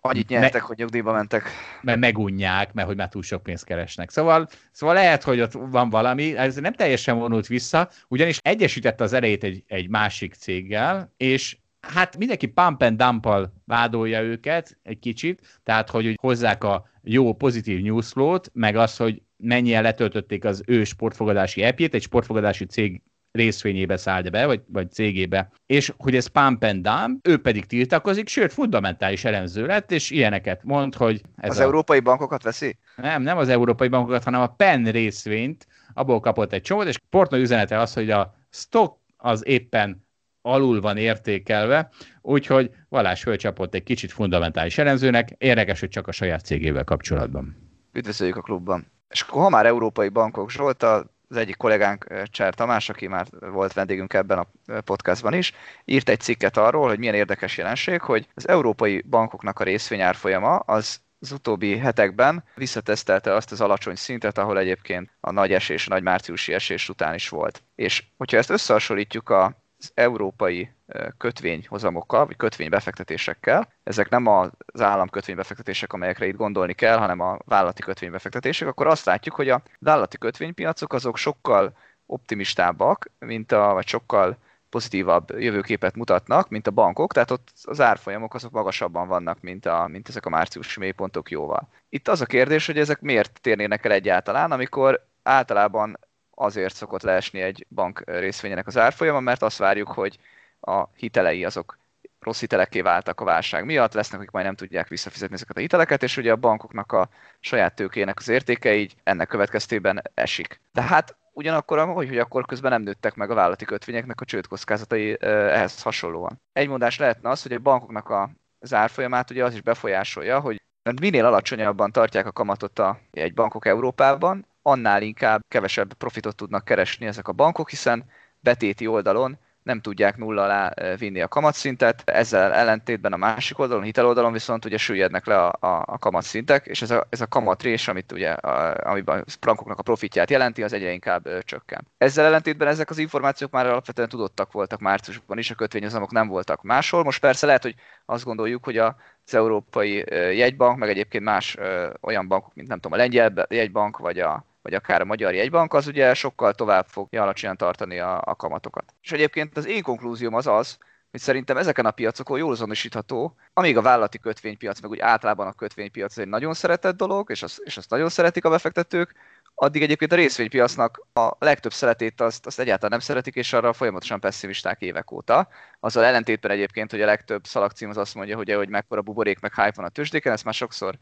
annyit nyertek, me- hogy nyugdíjba mentek. Mert megunják, mert hogy már túl sok pénzt keresnek. Szóval, szóval lehet, hogy ott van valami, ez nem teljesen vonult vissza, ugyanis egyesítette az erejét egy, egy másik céggel, és hát mindenki pump and dump-al vádolja őket egy kicsit, tehát hogy hozzák a jó, pozitív newsflow-t, meg az, hogy mennyien letöltötték az ő sportfogadási appjét, egy sportfogadási cég részvényébe szállt be, vagy, vagy cégébe, és hogy ez pump and dump, ő pedig tiltakozik, sőt, fundamentális elemző lett, és ilyeneket mond, hogy... Ez az a... európai bankokat veszi? Nem, nem az európai bankokat, hanem a Penn részvényt, abból kapott egy csomót, és Portnoy üzenete az, hogy a stock az éppen alul van értékelve, úgyhogy Balázs fölcsapott egy kicsit fundamentális elemzőnek, érdekes, hogy csak a saját cégével kapcsolatban. Üdvözöljük a klubban. És akkor ha már európai bankok, Zsolt, az egyik kollégánk Csár Tamás, aki már volt vendégünk ebben a podcastban is, írt egy cikket arról, hogy milyen érdekes jelenség, hogy az európai bankoknak a részvényárfolyama az az utóbbi hetekben visszatesztelte azt az alacsony szintet, ahol egyébként a nagy esés, a nagy márciusi esés után is volt. És hogyha ezt összehasonlítjuk a az európai kötvényhozamokkal, vagy kötvénybefektetésekkel. Ezek nem az államkötvénybefektetések, amelyekre itt gondolni kell, hanem a vállalati kötvénybefektetések. Akkor azt látjuk, hogy a vállalati kötvénypiacok azok sokkal optimistábbak, mint a, vagy sokkal pozitívabb jövőképet mutatnak, mint a bankok, tehát ott az árfolyamok azok magasabban vannak, mint, a, mint ezek a márciusi mélypontok jóval. Itt az a kérdés, hogy ezek miért térnének el egyáltalán, amikor általában azért szokott leesni egy bank részvényének az árfolyama, mert azt várjuk, hogy a hitelei azok rossz hitelekké váltak a válság miatt, lesznek, akik majd nem tudják visszafizetni ezeket a hiteleket, és ugye a bankoknak a saját tőkének az értéke így ennek következtében esik. De hát ugyanakkor, hogy akkor közben nem nőttek meg a vállalati kötvényeknek a csődkockázatai ehhez hasonlóan. Egy mondás lehetne az, hogy a bankoknak a, az árfolyamát ugye az is befolyásolja, hogy minél alacsonyabban tartják a kamatot a, egy bankok Európában, annál inkább kevesebb profitot tudnak keresni ezek a bankok, hiszen betéti oldalon nem tudják nulla alá vinni a kamatszintet, ezzel ellentétben a másik oldalon, a hitel oldalon viszont ugye süllyednek le a, a, a kamatszintek, és ez a, ez a kamatrés, amit ugye, a, amiben a bankoknak a profitját jelenti, az egyre inkább ö, csökken. Ezzel ellentétben ezek az információk már alapvetően tudottak voltak márciusban is, a kötvényhozamok nem voltak máshol. Most persze lehet, hogy azt gondoljuk, hogy a az európai jegybank, meg egyébként más ö, olyan bankok, mint nem tudom, a lengyel jegybank, vagy, a, vagy akár a magyar jegybank, az ugye sokkal tovább fogja alacsonyan tartani a, a kamatokat. És egyébként az én konklúzióm az az, hogy szerintem ezeken a piacokon jól azonosítható, amíg a vállalati kötvénypiac, meg úgy általában a kötvénypiac egy nagyon szeretett dolog, és azt, és azt nagyon szeretik a befektetők, addig egyébként a részvénypiacnak a legtöbb szeretét azt, azt egyáltalán nem szeretik, és arra folyamatosan pesszimisták évek óta. Azzal ellentétben egyébként, hogy a legtöbb szalagcím az azt mondja, hogy, hogy mekkora buborék, meg hype van a tőzsdéken, ezt már sokszor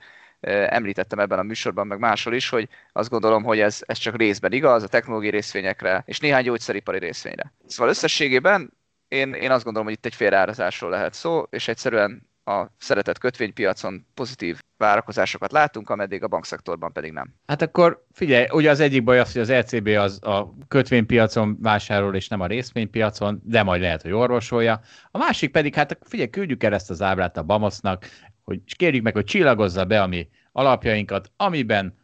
említettem ebben a műsorban, meg máshol is, hogy azt gondolom, hogy ez, ez csak részben igaz, a technológiai részvényekre, és néhány gyógyszeripari részvényre. Szóval összességében Én, én azt gondolom, hogy itt egy félreárazásról lehet szó, és egyszerűen a szeretett kötvénypiacon pozitív várakozásokat látunk, ameddig a bankszektorban pedig nem. Hát akkor figyelj, ugye az egyik baj az, hogy az e cé bé az a kötvénypiacon vásárol, és nem a részvénypiacon, de majd lehet, hogy orvosolja. A másik pedig, hát figyelj, küldjük el ezt az ábrát a Bamosnak, hogy, és kérjük meg, hogy csillagozza be a mi alapjainkat, amiben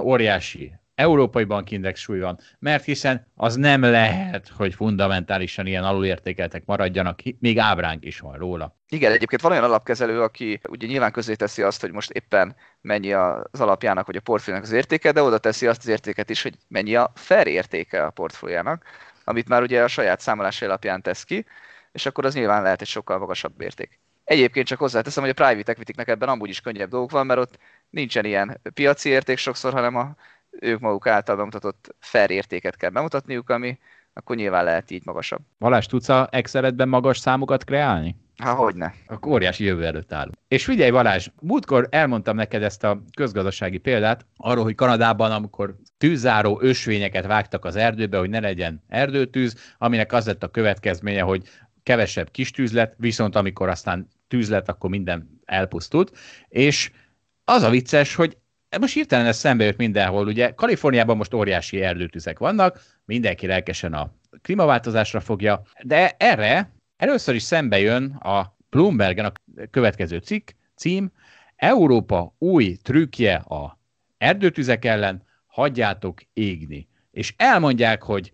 óriási európai bankindex súly van, mert hiszen az nem lehet, hogy fundamentálisan ilyen alulértékeltek maradjanak, még ábránk is van róla. Igen, egyébként van olyan alapkezelő, aki ugye nyilván közé teszi azt, hogy most éppen mennyi az alapjának, vagy a portfóliónak az értéke, de oda teszi azt az értéket is, hogy mennyi a fair értéke a portfóliónak, amit már ugye a saját számolási alapján tesz ki, és akkor az nyilván lehet egy sokkal magasabb érték. Egyébként csak hozzáteszem, hogy a private equity-nek ebben amúgy is könnyebb dolgok van, mert ott nincsen ilyen piaci érték sokszor, hanem a ők maguk által bemutatott fair értéket kell bemutatniuk, ami akkor nyilván lehet így magasabb. Balázs, tudsz a Exceletben magas számokat kreálni? Há, hogyne. Akkor óriási jövő előtt állunk. És figyelj Balázs, múltkor elmondtam neked ezt a közgazdasági példát, arról, hogy Kanadában, amikor tűzzáró ösvényeket vágtak az erdőbe, hogy ne legyen erdőtűz, aminek az lett a következménye, hogy kevesebb kis tűz lett, viszont amikor aztán tűz lett, akkor minden elpusztult. És az a vicces, hogy most hirtelen ez szembe jött mindenhol, ugye Kaliforniában most óriási erdőtüzek vannak, mindenki lelkesen a klímaváltozásra fogja, de erre először is szembe jön a Bloombergen a következő cikk, cím, Európa új trükkje a erdőtüzek ellen, hagyjátok égni. És elmondják, hogy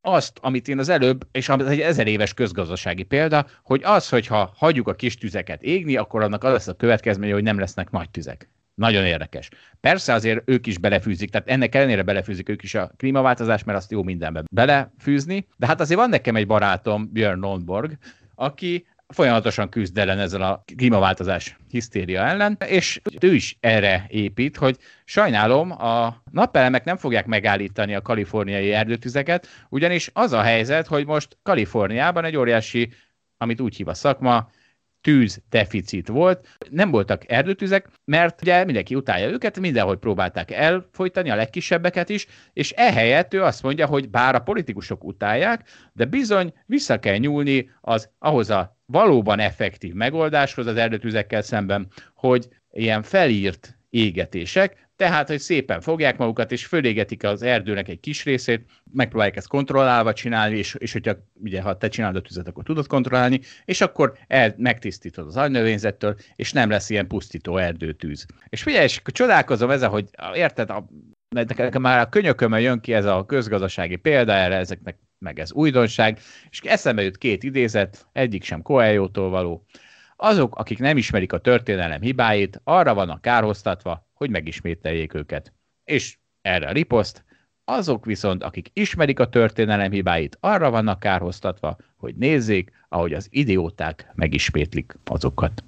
azt, amit én az előbb, és ez egy ezer éves közgazdasági példa, hogy az, hogyha hagyjuk a kis tüzeket égni, akkor annak az lesz a következménye, hogy nem lesznek nagy tüzek. Nagyon érdekes. Persze azért ők is belefűzik, tehát ennek ellenére belefűzik ők is a klímaváltozás, mert azt jó mindenben belefűzni, de hát azért van nekem egy barátom, Bjørn Lomborg, aki folyamatosan küzd ellen ezzel a klímaváltozás hisztéria ellen, és ő is erre épít, hogy sajnálom, a napelemek nem fogják megállítani a kaliforniai erdőtüzeket, ugyanis az a helyzet, hogy most Kaliforniában egy óriási, amit úgy hív a szakma, tűzdeficit volt, nem voltak erdőtüzek, mert ugye mindenki utálja őket, mindenhol próbálták elfojtani a legkisebbeket is, és ehelyett ő azt mondja, hogy bár a politikusok utálják, de bizony vissza kell nyúlni az ahhoz a valóban effektív megoldáshoz az erdőtüzekkel szemben, hogy ilyen felírt égetések, tehát, hogy szépen fogják magukat, és fölégetik az erdőnek egy kis részét, megpróbálják ezt kontrollálva csinálni, és, és hogyha ugye, ha te csinálod a tüzet, akkor tudod kontrollálni, és akkor el, megtisztítod az agynövényzettől, és nem lesz ilyen pusztító erdőtűz. És figyelj, és csodálkozom ezzel, hogy érted, a, nekem már a könyökömön jön ki ez a közgazdasági példa, erre ezeknek meg ez újdonság, és eszembe jut két idézet, egyik sem Coelho-tól való. Azok, akik nem ismerik a történelem hibáit, arra vannak kárhoztatva, hogy megismételjék őket. És erre a riposzt, azok viszont, akik ismerik a történelem hibáit, arra vannak kárhoztatva, hogy nézzék, ahogy az idióták megismétlik azokat.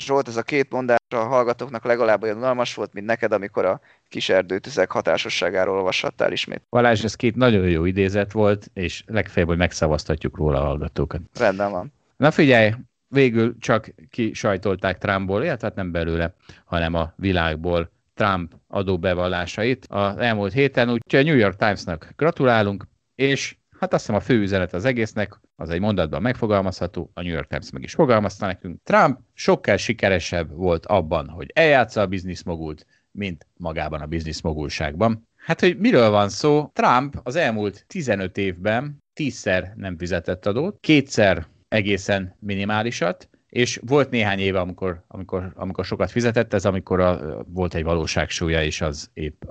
Zsolt, ez a két mondás a hallgatóknak legalább olyan unalmas volt, mint neked, amikor a kis erdőtüzek hatásosságáról olvashattál ismét. Balázs, ez két nagyon jó idézet volt, és legfeljebb, hogy megszavaztatjuk róla a hallgatókat. Rendben van. Na figyelj! Végül csak kisajtolták Trumpból, illetve hát nem belőle, hanem a világból Trump adóbevallásait az elmúlt héten, úgyhogy a New York Timesnak gratulálunk, és hát azt hiszem a fő üzenet az egésznek, az egy mondatban megfogalmazható, a New York Times meg is fogalmazta nekünk. Trump sokkal sikeresebb volt abban, hogy eljátsza a bizniszmogult, mint magában a bizniszmogulságban. Hát, hogy miről van szó? Trump az elmúlt tizenöt évben tízszer nem fizetett adót, kétszer egészen minimálisat, és volt néhány éve, amikor, amikor, amikor sokat fizetett, ez amikor a, volt egy valóságsúlya, és az épp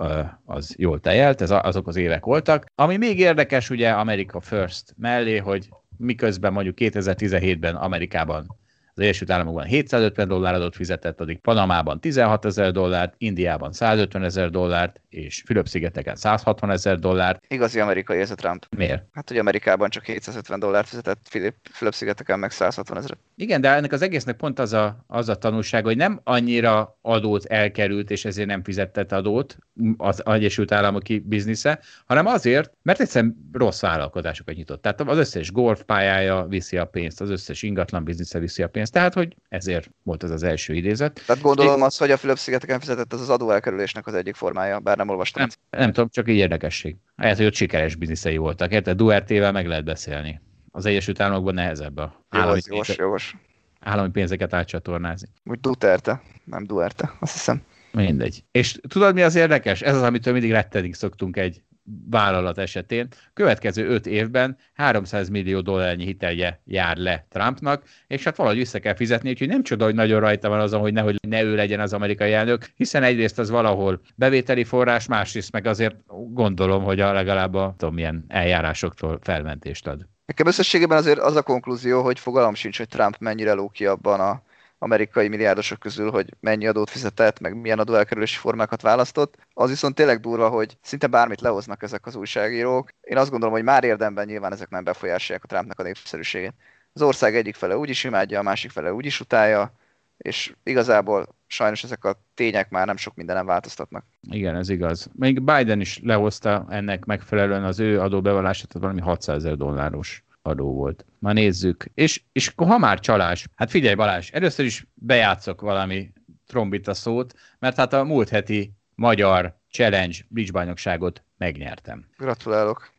az jól tejelt, ez azok az évek voltak. Ami még érdekes, ugye America First mellé, hogy miközben mondjuk kétezer-tizenhétben Amerikában, az Egyesült Államokban hétszázötven dollár adót fizetett, addig Panamában tizenhatezer dollárt, Indiában százötvenezer dollárt, és Fülöp-szigeteken százhatvanezer dollárt. Igazi amerikai ez a Trump. Miért? Hát, hogy Amerikában csak hétszázötven dollárt fizetett, Fülöp-szigeteken meg százhatvanezret. Igen, de ennek az egésznek pont az a, az a tanulság, hogy nem annyira adót elkerült, és ezért nem fizetett adót az Egyesült Államoki biznisze, hanem azért, mert egyszerűen rossz vállalkozásokat nyitott. Tehát az összes golfpályája viszi a pénzt, az összes ingatlan biznisze viszi a pénzt. Tehát, hogy ezért volt ez az első idézet. Tehát gondolom azt, hogy a Fülöp-szigeteken fizetett, az az adóelkerülésnek az egyik formája, bár nem olvastam. Nem, nem tudom, csak egy érdekesség. Hát, hogy ott sikeres bizniszei voltak, érted? Duertével meg lehet beszélni. Az Egyesült Államokban nehezebb a állami, jó, pénze, jogos. állami pénzeket átcsatornázni. Úgy Duterte, nem Duerte, azt hiszem. Mindegy. És tudod, mi az érdekes? Ez az, amitől mindig rettenik szoktunk egy vállalat esetén. Következő öt évben háromszáz millió dollárnyi hitelje jár le Trumpnak, és hát valahogy vissza kell fizetni, úgyhogy nem csoda, hogy nagyon rajta van azon, hogy nehogy ne ő legyen az amerikai elnök, hiszen egyrészt az valahol bevételi forrás, másrészt meg azért gondolom, hogy a legalább a tudom, milyen eljárásoktól felmentést ad. Nekem összességében azért az a konklúzió, hogy fogalmam sincs, hogy Trump mennyire ló ki abban a amerikai milliárdosok közül, hogy mennyi adót fizetett, meg milyen adóelkerülési formákat választott. Az viszont tényleg durva, hogy szinte bármit lehoznak ezek az újságírók. Én azt gondolom, hogy már érdemben nyilván ezek nem befolyásolják a Trumpnak a népszerűségét. Az ország egyik fele úgyis imádja, a másik fele úgyis utálja, és igazából sajnos ezek a tények már nem sok mindenen változtatnak. Igen, ez igaz. Még Biden is lehozta ennek megfelelően az ő adóbevallását, valami hatszázezer dolláros adó volt. Már nézzük. És, és ha már csalás, hát figyelj Balázs, először is bejátszok valami trombita szót, mert hát a múlt heti magyar challenge bridge-bajnokságot megnyertem. Gratulálok!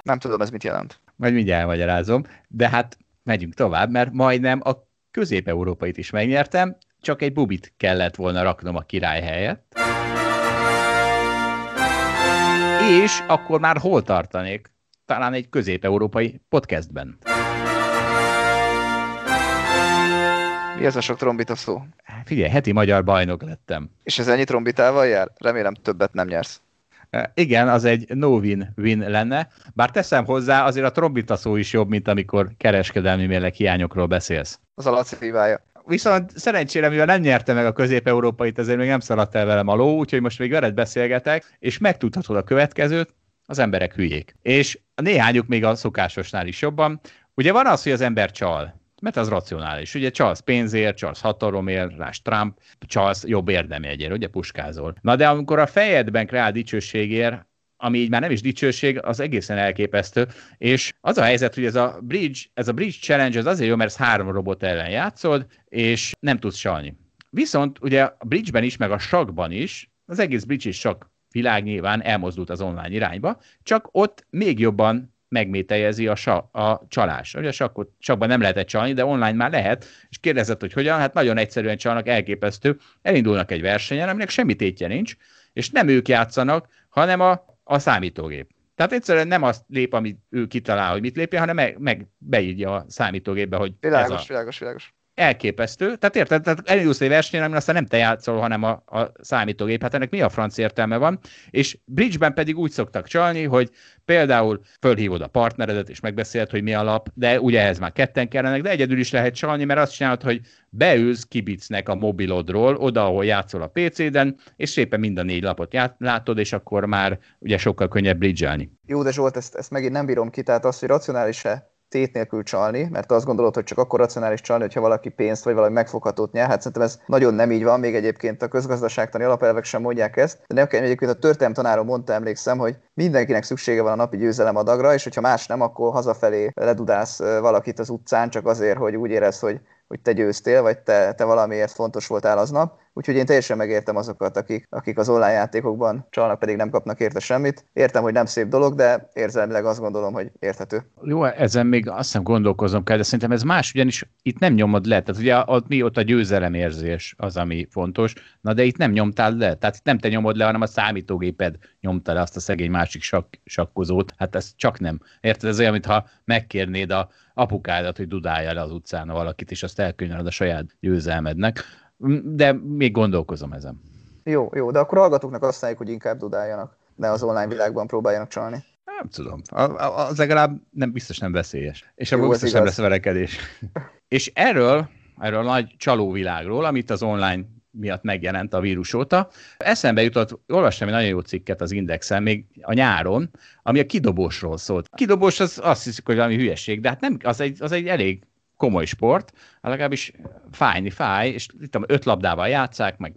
Nem tudom, ez mit jelent. Majd mindjárt elmagyarázom, de hát megyünk tovább, mert majdnem a közép-európait is megnyertem, csak egy bubit kellett volna raknom a király helyett. És akkor már hol tartanék? Talán egy közép-európai podcastben. Mi ez a sok trombita szó? Figyelj, heti magyar bajnok lettem. És ez ennyi trombitával jár? Remélem többet nem nyersz. Igen, az egy no-win-win lenne. Bár teszem hozzá, azért a trombita szó is jobb, mint amikor kereskedelmi mérleg hiányokról beszélsz. Az a Laci hibája. Viszont szerencsére, mivel nem nyerte meg a közép-európait, ezért még nem szaladt el velem a ló, úgyhogy most még veled beszélgetek, és megtudhatod a következőt, az emberek hülyék. És néhányuk még a szokásosnál is jobban. Ugye van az, hogy az ember csal, mert az racionális. Ugye csalsz pénzért, csalsz hatalomért, rás Trump, csalsz jobb érdemjegyért, ugye puskázol. Na de amikor a fejedben kreál dicsőségért, ami így már nem is dicsőség, az egészen elképesztő, és az a helyzet, hogy ez a bridge, ez a bridge challenge az azért jó, mert három robot ellen játszod, és nem tudsz csalni. Viszont ugye a bridge-ben is, meg a sakkban is, az egész bridge és sakk világ nyilván elmozdult az online irányba, csak ott még jobban megmételjezi a, sa- a csalás. Ugye a sakkot, sakkban nem lehetett csalni, de online már lehet, és kérdezett, hogy hogyan, hát nagyon egyszerűen csalnak, elképesztő, elindulnak egy versenyen, aminek semmi tétje nincs, és nem ők játszanak, hanem a a számítógép. Tehát egyszerűen nem azt lép, amit ő kitalál, hogy mit lépje, hanem meg, meg beírja a számítógépbe, hogy világos, ez a... Világos, világos, elképesztő. Tehát érted, tehát elindulsz egy versenyen, amin aztán nem te játszol, hanem a, a számítógép. Hát ennek mi a franc értelme van? És bridge-ben pedig úgy szoktak csalni, hogy például fölhívod a partneredet, és megbeszéled, hogy mi a lap, de ugye ehhez már ketten kellenek, de egyedül is lehet csalni, mert azt csinálod, hogy beülsz kibicnek a mobilodról, oda, ahol játszol a pé cé-den, és éppen mind a négy lapot ját, látod, és akkor már ugye sokkal könnyebb bridge-elni. Jó, de Zsolt, ezt, ezt megint nem bírom ki, tehát az, hogy racionális-e tét nélkül csalni, mert azt gondolod, hogy csak akkor racionális csalni, hogyha valaki pénzt vagy valami megfoghatót nyer. Hát szerintem ez nagyon nem így van, még egyébként a közgazdaságtani alapelvek sem mondják ezt. De nekem egyébként a történelem tanárom mondta, emlékszem, hogy mindenkinek szüksége van a napi győzelem adagra, és hogyha más nem, akkor hazafelé ledudálsz valakit az utcán, csak azért, hogy úgy érezd, hogy, hogy te győztél, vagy te, te valamiért fontos voltál aznap. Úgyhogy én teljesen megértem azokat, akik, akik az online játékokban csalnak, pedig nem kapnak érte semmit. Értem, hogy nem szép dolog, de érzelmileg azt gondolom, hogy érthető. Jó, ezen még azt hiszem gondolkozom kell, de szerintem ez más, ugyanis itt nem nyomod le. Tehát ugye ott, mi ott a győzelemérzés az, ami fontos, na de itt nem nyomtál le. Tehát itt nem te nyomod le, hanem a számítógéped nyomta le azt a szegény másik sak- sakkozót. Hát ez csak nem. Érted, ez olyan, mintha megkérnéd a apukádat, hogy dudálja le az utcán valakit, és azt elkönyveled a saját győzelmednek. De még gondolkozom ezen. Jó, jó, de akkor hallgatóknak azt mondjuk, hogy inkább dudáljanak, de az online világban próbáljanak csalni. Nem tudom, az legalább nem, biztos nem veszélyes. És abban biztos nem lesz verekedés. És erről, erről a nagy csalóvilágról, amit az online miatt megjelent a vírus óta, eszembe jutott, olvastam egy nagyon jó cikket az Indexen még a nyáron, ami a kidobósról szólt. A kidobós az azt hiszik, hogy valami hülyeség, de hát nem, az egy, az egy elég komoly sport, legalábbis fájni fáj, és itt öt labdával játsszák, meg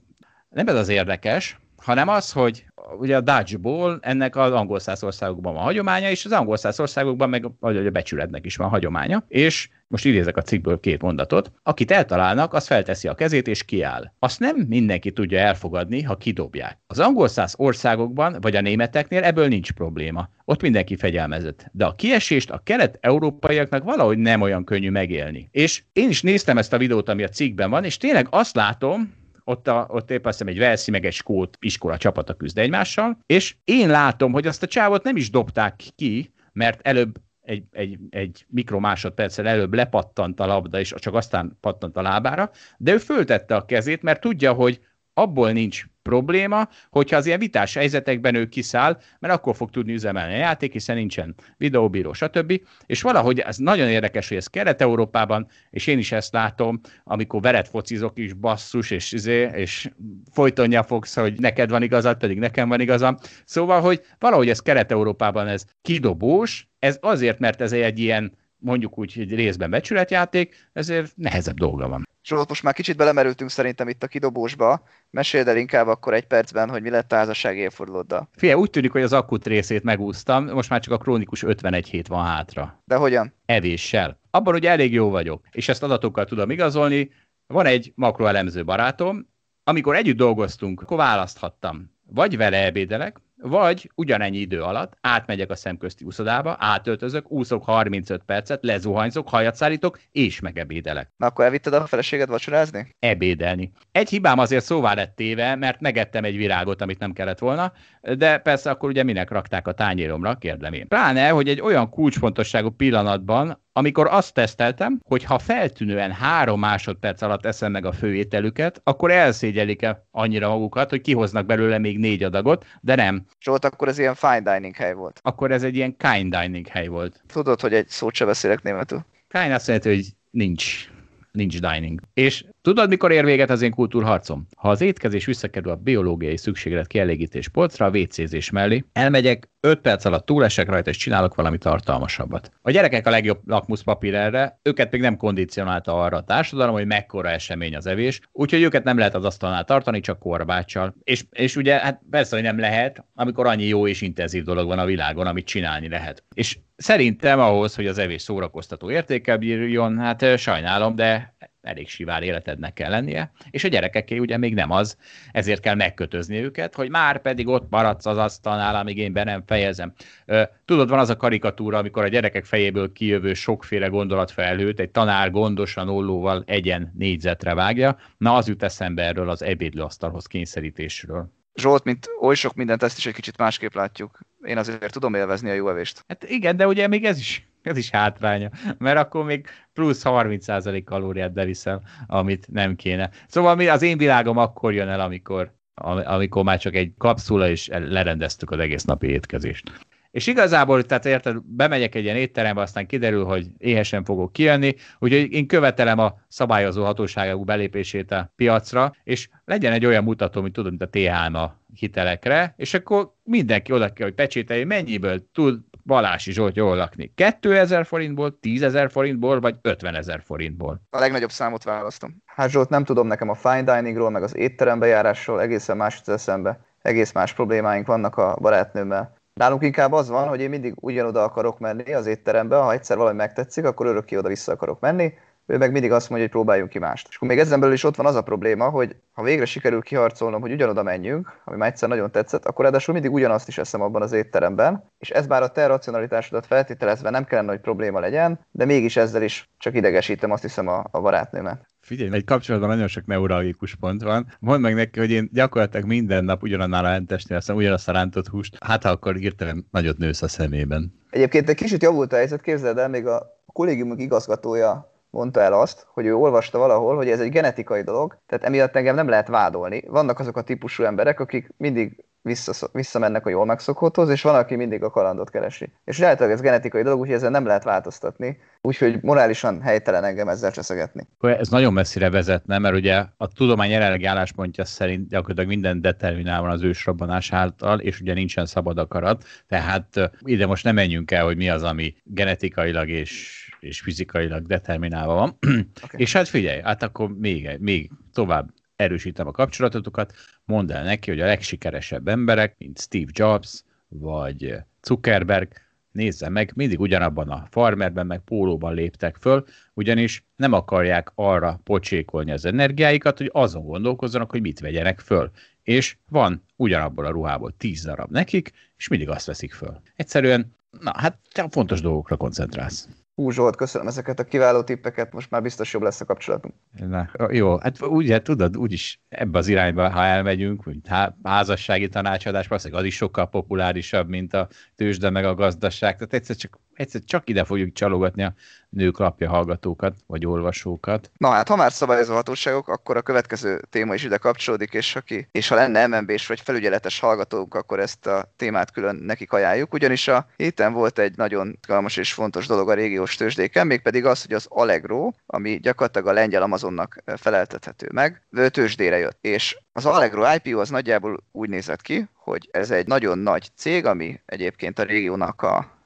nem ez az érdekes, hanem az, hogy ugye a dodgeball ennek az angol száz országokban van hagyománya, és az angol száz országokban meg a, a becsületnek is van hagyománya, és most idézek a cikkből két mondatot, akit eltalálnak, az felteszi a kezét és kiáll. Azt nem mindenki tudja elfogadni, ha kidobják. Az angol száz országokban, vagy a németeknél ebből nincs probléma. Ott mindenki fegyelmezett. De a kiesést a kelet-európaiaknak valahogy nem olyan könnyű megélni. És én is néztem ezt a videót, ami a cikkben van, és tényleg azt látom, Ott, a, ott épp azt hiszem egy velszi, meg egy skót iskola csapata küzd egymással, és én látom, hogy azt a csávot nem is dobták ki, mert előbb egy, egy, egy mikromásodperccel előbb lepattant a labda, és csak aztán pattant a lábára, de ő föltette a kezét, mert tudja, hogy abból nincs probléma, hogyha az ilyen vitás helyzetekben ő kiszáll, mert akkor fog tudni üzemelni a játék, hiszen nincsen videóbíró, stb. És valahogy ez nagyon érdekes, hogy ez Kelet-Európában, és én is ezt látom, amikor veled focizok is, basszus, és, izé, és folytonja fogsz, hogy neked van igazad, pedig nekem van igazam. Szóval, hogy valahogy ez Kelet-Európában ez kidobós, ez azért, mert ez egy ilyen, mondjuk úgy, egy részben becsületjáték, ezért nehezebb dolga van. Zsolt, most már kicsit belemerültünk szerintem itt a kidobósba. Meséld el inkább akkor egy percben, hogy mi lett a házasság évfordulóddal. Figyelj, úgy tűnik, hogy az akut részét megúsztam, most már csak a krónikus ötvenegy hét van hátra. De hogyan? Evéssel. Abban ugye elég jó vagyok, és ezt adatokkal tudom igazolni. Van egy makroelemző barátom, amikor együtt dolgoztunk, akkor választhattam. Vagy vele ebédelek, vagy ugyanennyi idő alatt átmegyek a szemközti úszodába, átöltözök, úszok harmincöt percet, lezuhanyzok, hajat szárítok, és megebédelek. Na akkor elvitted a feleséged vacsorázni? Ebédelni. Egy hibám azért szóvá lett téve, mert megettem egy virágot, amit nem kellett volna, de persze akkor ugye minek rakták a tányéromra, kérdem én. Pláne, hogy egy olyan kulcsfontosságú pillanatban, amikor azt teszteltem, hogy ha feltűnően három másodperc alatt eszem meg a főételüket, akkor elszégyellik-e annyira magukat, hogy kihoznak belőle még négy adagot, de nem. Zsolt, akkor ez ilyen fine dining hely volt. Akkor ez egy ilyen kind dining hely volt. Tudod, hogy egy szót se beszélek németül. Kind azt jelenti, hogy nincs. Nincs dining. És tudod, mikor ér véget az én kultúrharcom? Ha az étkezés visszakerül a biológiai szükséglet kielégítés polcra, a vécézés mellé, elmegyek, öt perc alatt túlesek rajta, és csinálok valami tartalmasabbat. A gyerekek a legjobb lakmuszpapír erre, őket még nem kondicionálta arra a társadalom, hogy mekkora esemény az evés, úgyhogy őket nem lehet az asztalnál tartani, csak korbáccsal. És, és ugye, hát persze, hogy nem lehet, amikor annyi jó és intenzív dolog van a világon, amit csinálni lehet. És szerintem ahhoz, hogy az evés szórakoztató értékkel bírjon, hát sajnálom, de elég sivár életednek kell lennie, és a gyerekeké ugye még nem az, ezért kell megkötözni őket, hogy már pedig ott maradsz az asztalnál, amíg én be nem fejezem. Tudod, van az a karikatúra, amikor a gyerekek fejéből kijövő sokféle gondolatfelhőt egy tanár gondosan ollóval egyen négyzetre vágja, na az jut eszembe erről az ebédlőasztalhoz kényszerítésről. Zsolt, mint oly sok mindent, ezt is egy kicsit másképp látjuk. Én azért tudom élvezni a jó evést. Hát igen, de ugye még ez is, ez is hátránya, mert akkor még plusz harminc százalék kalóriát beviszem, amit nem kéne. Szóval az én világom akkor jön el, amikor, amikor már csak egy kapszula, és lerendeztük az egész napi étkezést. És igazából, tehát érted, bemegyek egy ilyen étterembe, aztán kiderül, hogy éhesen fogok kijönni, úgyhogy én követelem a szabályozó hatóságok belépését a piacra, és legyen egy olyan mutató, mint tudom, mint a té há-n a hitelekre, és akkor mindenki oda kell, hogy pecsételje, mennyiből tud Balázsi Zsolt jól lakni. kétezer forintból, tízezer forintból, vagy ötvenezer forintból. A legnagyobb számot választom. Hát Zsolt, nem tudom, nekem a fine diningról, meg az étterembejárásról egészen más eszembe. Egész más problémáink vannak a barátnőmmel. Nálunk inkább az van, hogy én mindig ugyanoda akarok menni az étterembe, ha egyszer valami megtetszik, akkor örökké oda-vissza akarok menni, ő meg mindig azt mondja, hogy próbáljunk ki mást. És akkor még ezen belül is ott van az a probléma, hogy ha végre sikerül kiharcolnom, hogy ugyanoda menjünk, ami már egyszer nagyon tetszett, akkor ráadásul mindig ugyanazt is eszem abban az étteremben, és ez bár a te racionalitásodat feltételezve nem kellene, hogy probléma legyen, de mégis ezzel is csak idegesítem, azt hiszem, a, a barátnőmet. Figyelj, egy kapcsolatban nagyon sok neuralgikus pont van. Mondd meg neki, hogy én gyakorlatilag minden nap ugyanannál a lentesnél, aztán ugyanazt a rántott húst, hát ha akkor hirtelen nagyot nősz a szemében. Egyébként egy kicsit javult a helyzet, képzeld el, még a kollégiumunk igazgatója mondta el azt, hogy ő olvasta valahol, hogy ez egy genetikai dolog, tehát emiatt engem nem lehet vádolni. Vannak azok a típusú emberek, akik mindig vissza, visszamennek a jól megszokotthoz, és van, aki mindig a kalandot keresi. És lehetőleg ez genetikai dolog, úgyhogy ezzel nem lehet változtatni, úgyhogy morálisan helytelen engem ezzel cseszegetni. Ez nagyon messzire vezetne, mert ugye a tudomány jelenlegi álláspontja szerint gyakorlatilag minden determinál van az ősrobbanás által, és ugye nincsen szabad akarat, tehát ide most nem menjünk el, hogy mi az, ami genetikailag és és fizikailag determinálva van. Okay. És hát figyelj, hát akkor még, még tovább. erősítem a kapcsolatotokat, mondd el neki, hogy a legsikeresebb emberek, mint Steve Jobs vagy Zuckerberg, nézze meg, mindig ugyanabban a farmerben, meg pólóban léptek föl, ugyanis nem akarják arra pocsékolni az energiáikat, hogy azon gondolkozzanak, hogy mit vegyenek föl. És van ugyanabból a ruhából tíz darab nekik, és mindig azt veszik föl. Egyszerűen, na hát te fontos dolgokra koncentrálsz. Hú, Zsolt, köszönöm ezeket a kiváló tippeket, most már biztos jobb lesz a kapcsolatunk. Na, jó, hát ugye tudod, úgyis ebbe az irányba, ha elmegyünk, mint házassági tanácsadás, valószínűleg az is sokkal populárisabb, mint a tőzsde meg a gazdaság, tehát egyszer csak, egyszer csak ide fogjuk csalogatni a nőklapja hallgatókat, vagy olvasókat. Na hát, ha már szabályozó hatóságok, akkor a következő téma is ide kapcsolódik, és, aki, és ha lenne em en bé-s vagy felügyeletes hallgatónk, akkor ezt a témát külön nekik ajánljuk, ugyanis a héten volt egy nagyon izgalmas és fontos dolog a régiós tőzsdéken, mégpedig az, hogy az Allegro, ami gyakorlatilag a lengyel Amazonnak feleltethető meg, tőzsdére jött. És az Allegro i pé o az nagyjából úgy nézett ki, hogy ez egy nagyon nagy cég, ami egyébként a régiónak a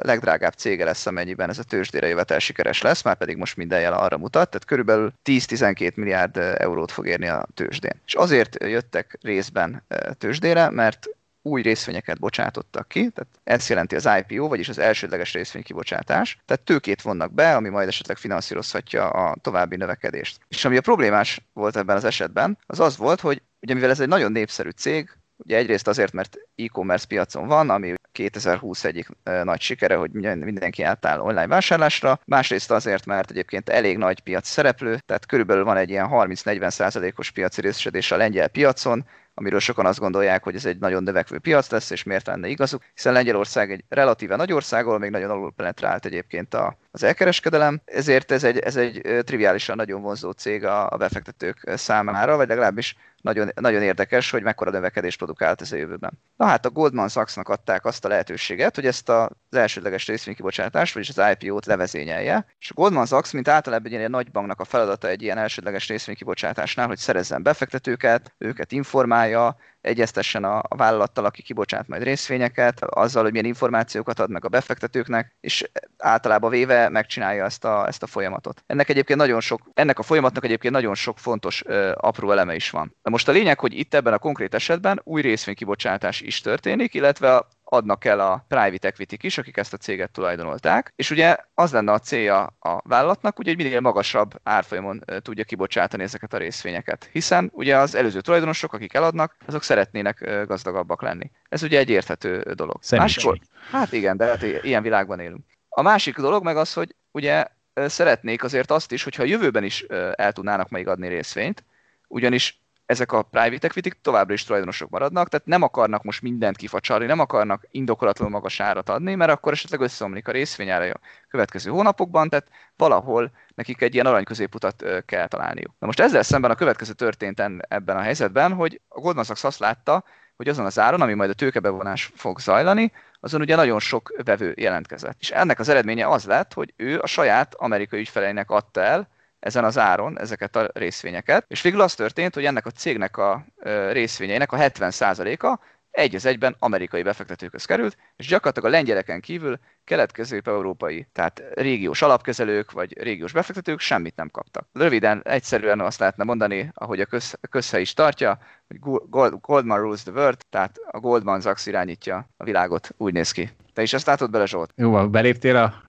legdrágább cége lesz, amennyiben ez a tőzsdére jövetel sikeres lesz, már pedig most minden jel arra mutat, tehát körülbelül tíz-tizenkét milliárd eurót fog érni a tőzsdén. És azért jöttek részben tőzsdére, mert új részvényeket bocsátottak ki, tehát ezt jelenti az i pé o, vagyis az elsődleges részvénykibocsátás, tehát tőkét vonnak be, ami majd esetleg finanszírozhatja a további növekedést. És ami a problémás volt ebben az esetben, az az volt, hogy ugye mivel ez egy nagyon népszerű cég, ugye egyrészt azért, mert e-commerce piacon van, ami kétezer-húsz egyik nagy sikere, hogy mindenki átáll online vásárlásra, másrészt azért, mert egyébként elég nagy piac szereplő, tehát körülbelül van egy ilyen harminc-negyven százalékos piaci részesedés a lengyel piacon, amiről sokan azt gondolják, hogy ez egy nagyon növekvő piac lesz, és miért lenne igazuk, hiszen Lengyelország egy relatíve nagy ország, ahol még nagyon alul penetrált egyébként az elkereskedelem, ezért ez egy, ez egy triviálisan nagyon vonzó cég a befektetők számára, vagy legalábbis nagyon, nagyon érdekes, hogy mekkora növekedést produkált ez a jövőben. Na hát a Goldman Sachsnak adták azt a lehetőséget, hogy ezt az elsődleges részvénykibocsátást, vagyis az i pé o-t levezényelje, és a Goldman Sachs, mint általában egy ilyen nagy banknak a feladata egy ilyen elsődleges részvénykibocsátásnál, hogy szerezzen befektetőket, őket informál, egyeztessen a vállalattal, aki kibocsát majd részvényeket, azzal, hogy milyen információkat ad meg a befektetőknek, és általában véve megcsinálja ezt a, ezt a folyamatot. Ennek egyébként nagyon sok, ennek a folyamatnak egyébként nagyon sok fontos ö, apró eleme is van. De most a lényeg, hogy itt ebben a konkrét esetben új részvénykibocsátás is történik, illetve a adnak el a private equity-k is, akik ezt a céget tulajdonolták, és ugye az lenne a célja a vállalatnak, ugye, hogy minél magasabb árfolyamon tudja kibocsátani ezeket a részvényeket, hiszen ugye az előző tulajdonosok, akik eladnak, azok szeretnének gazdagabbak lenni. Ez ugye egy érthető dolog. Máskor, hát igen, de hát ilyen világban élünk. A másik dolog meg az, hogy ugye szeretnék azért azt is, hogyha a jövőben is el tudnának még adni részvényt, ugyanis ezek a private equity-k továbbra is tulajdonosok maradnak, tehát nem akarnak most mindent kifacsarni, nem akarnak indokolatlanul magas árat adni, mert akkor esetleg összeomlik a részvényára a következő hónapokban, tehát valahol nekik egy ilyen aranyközéputat kell találniuk. Na most ezzel szemben a következő történt ebben a helyzetben, hogy a Goldman Sachs azt látta, hogy azon az áron, ami majd a tőkebevonás fog zajlani, azon ugye nagyon sok vevő jelentkezett. És ennek az eredménye az lett, hogy ő a saját amerikai ügyfeleinek adta el ezen az áron ezeket a részvényeket, és végül az történt, hogy ennek a cégnek a részvényeinek a hetven százaléka egy az egyben amerikai befektetőkhöz került, és gyakorlatilag a lengyeleken kívül kelet-közép-európai, tehát régiós alapkezelők vagy régiós befektetők semmit nem kaptak. Röviden, egyszerűen azt lehetne mondani, ahogy a köz, közhely is tartja, hogy Goldman rules the world, tehát a Goldman Sachs irányítja a világot, úgy néz ki. Te is ezt látod bele, Zsolt? Jó, beléptél a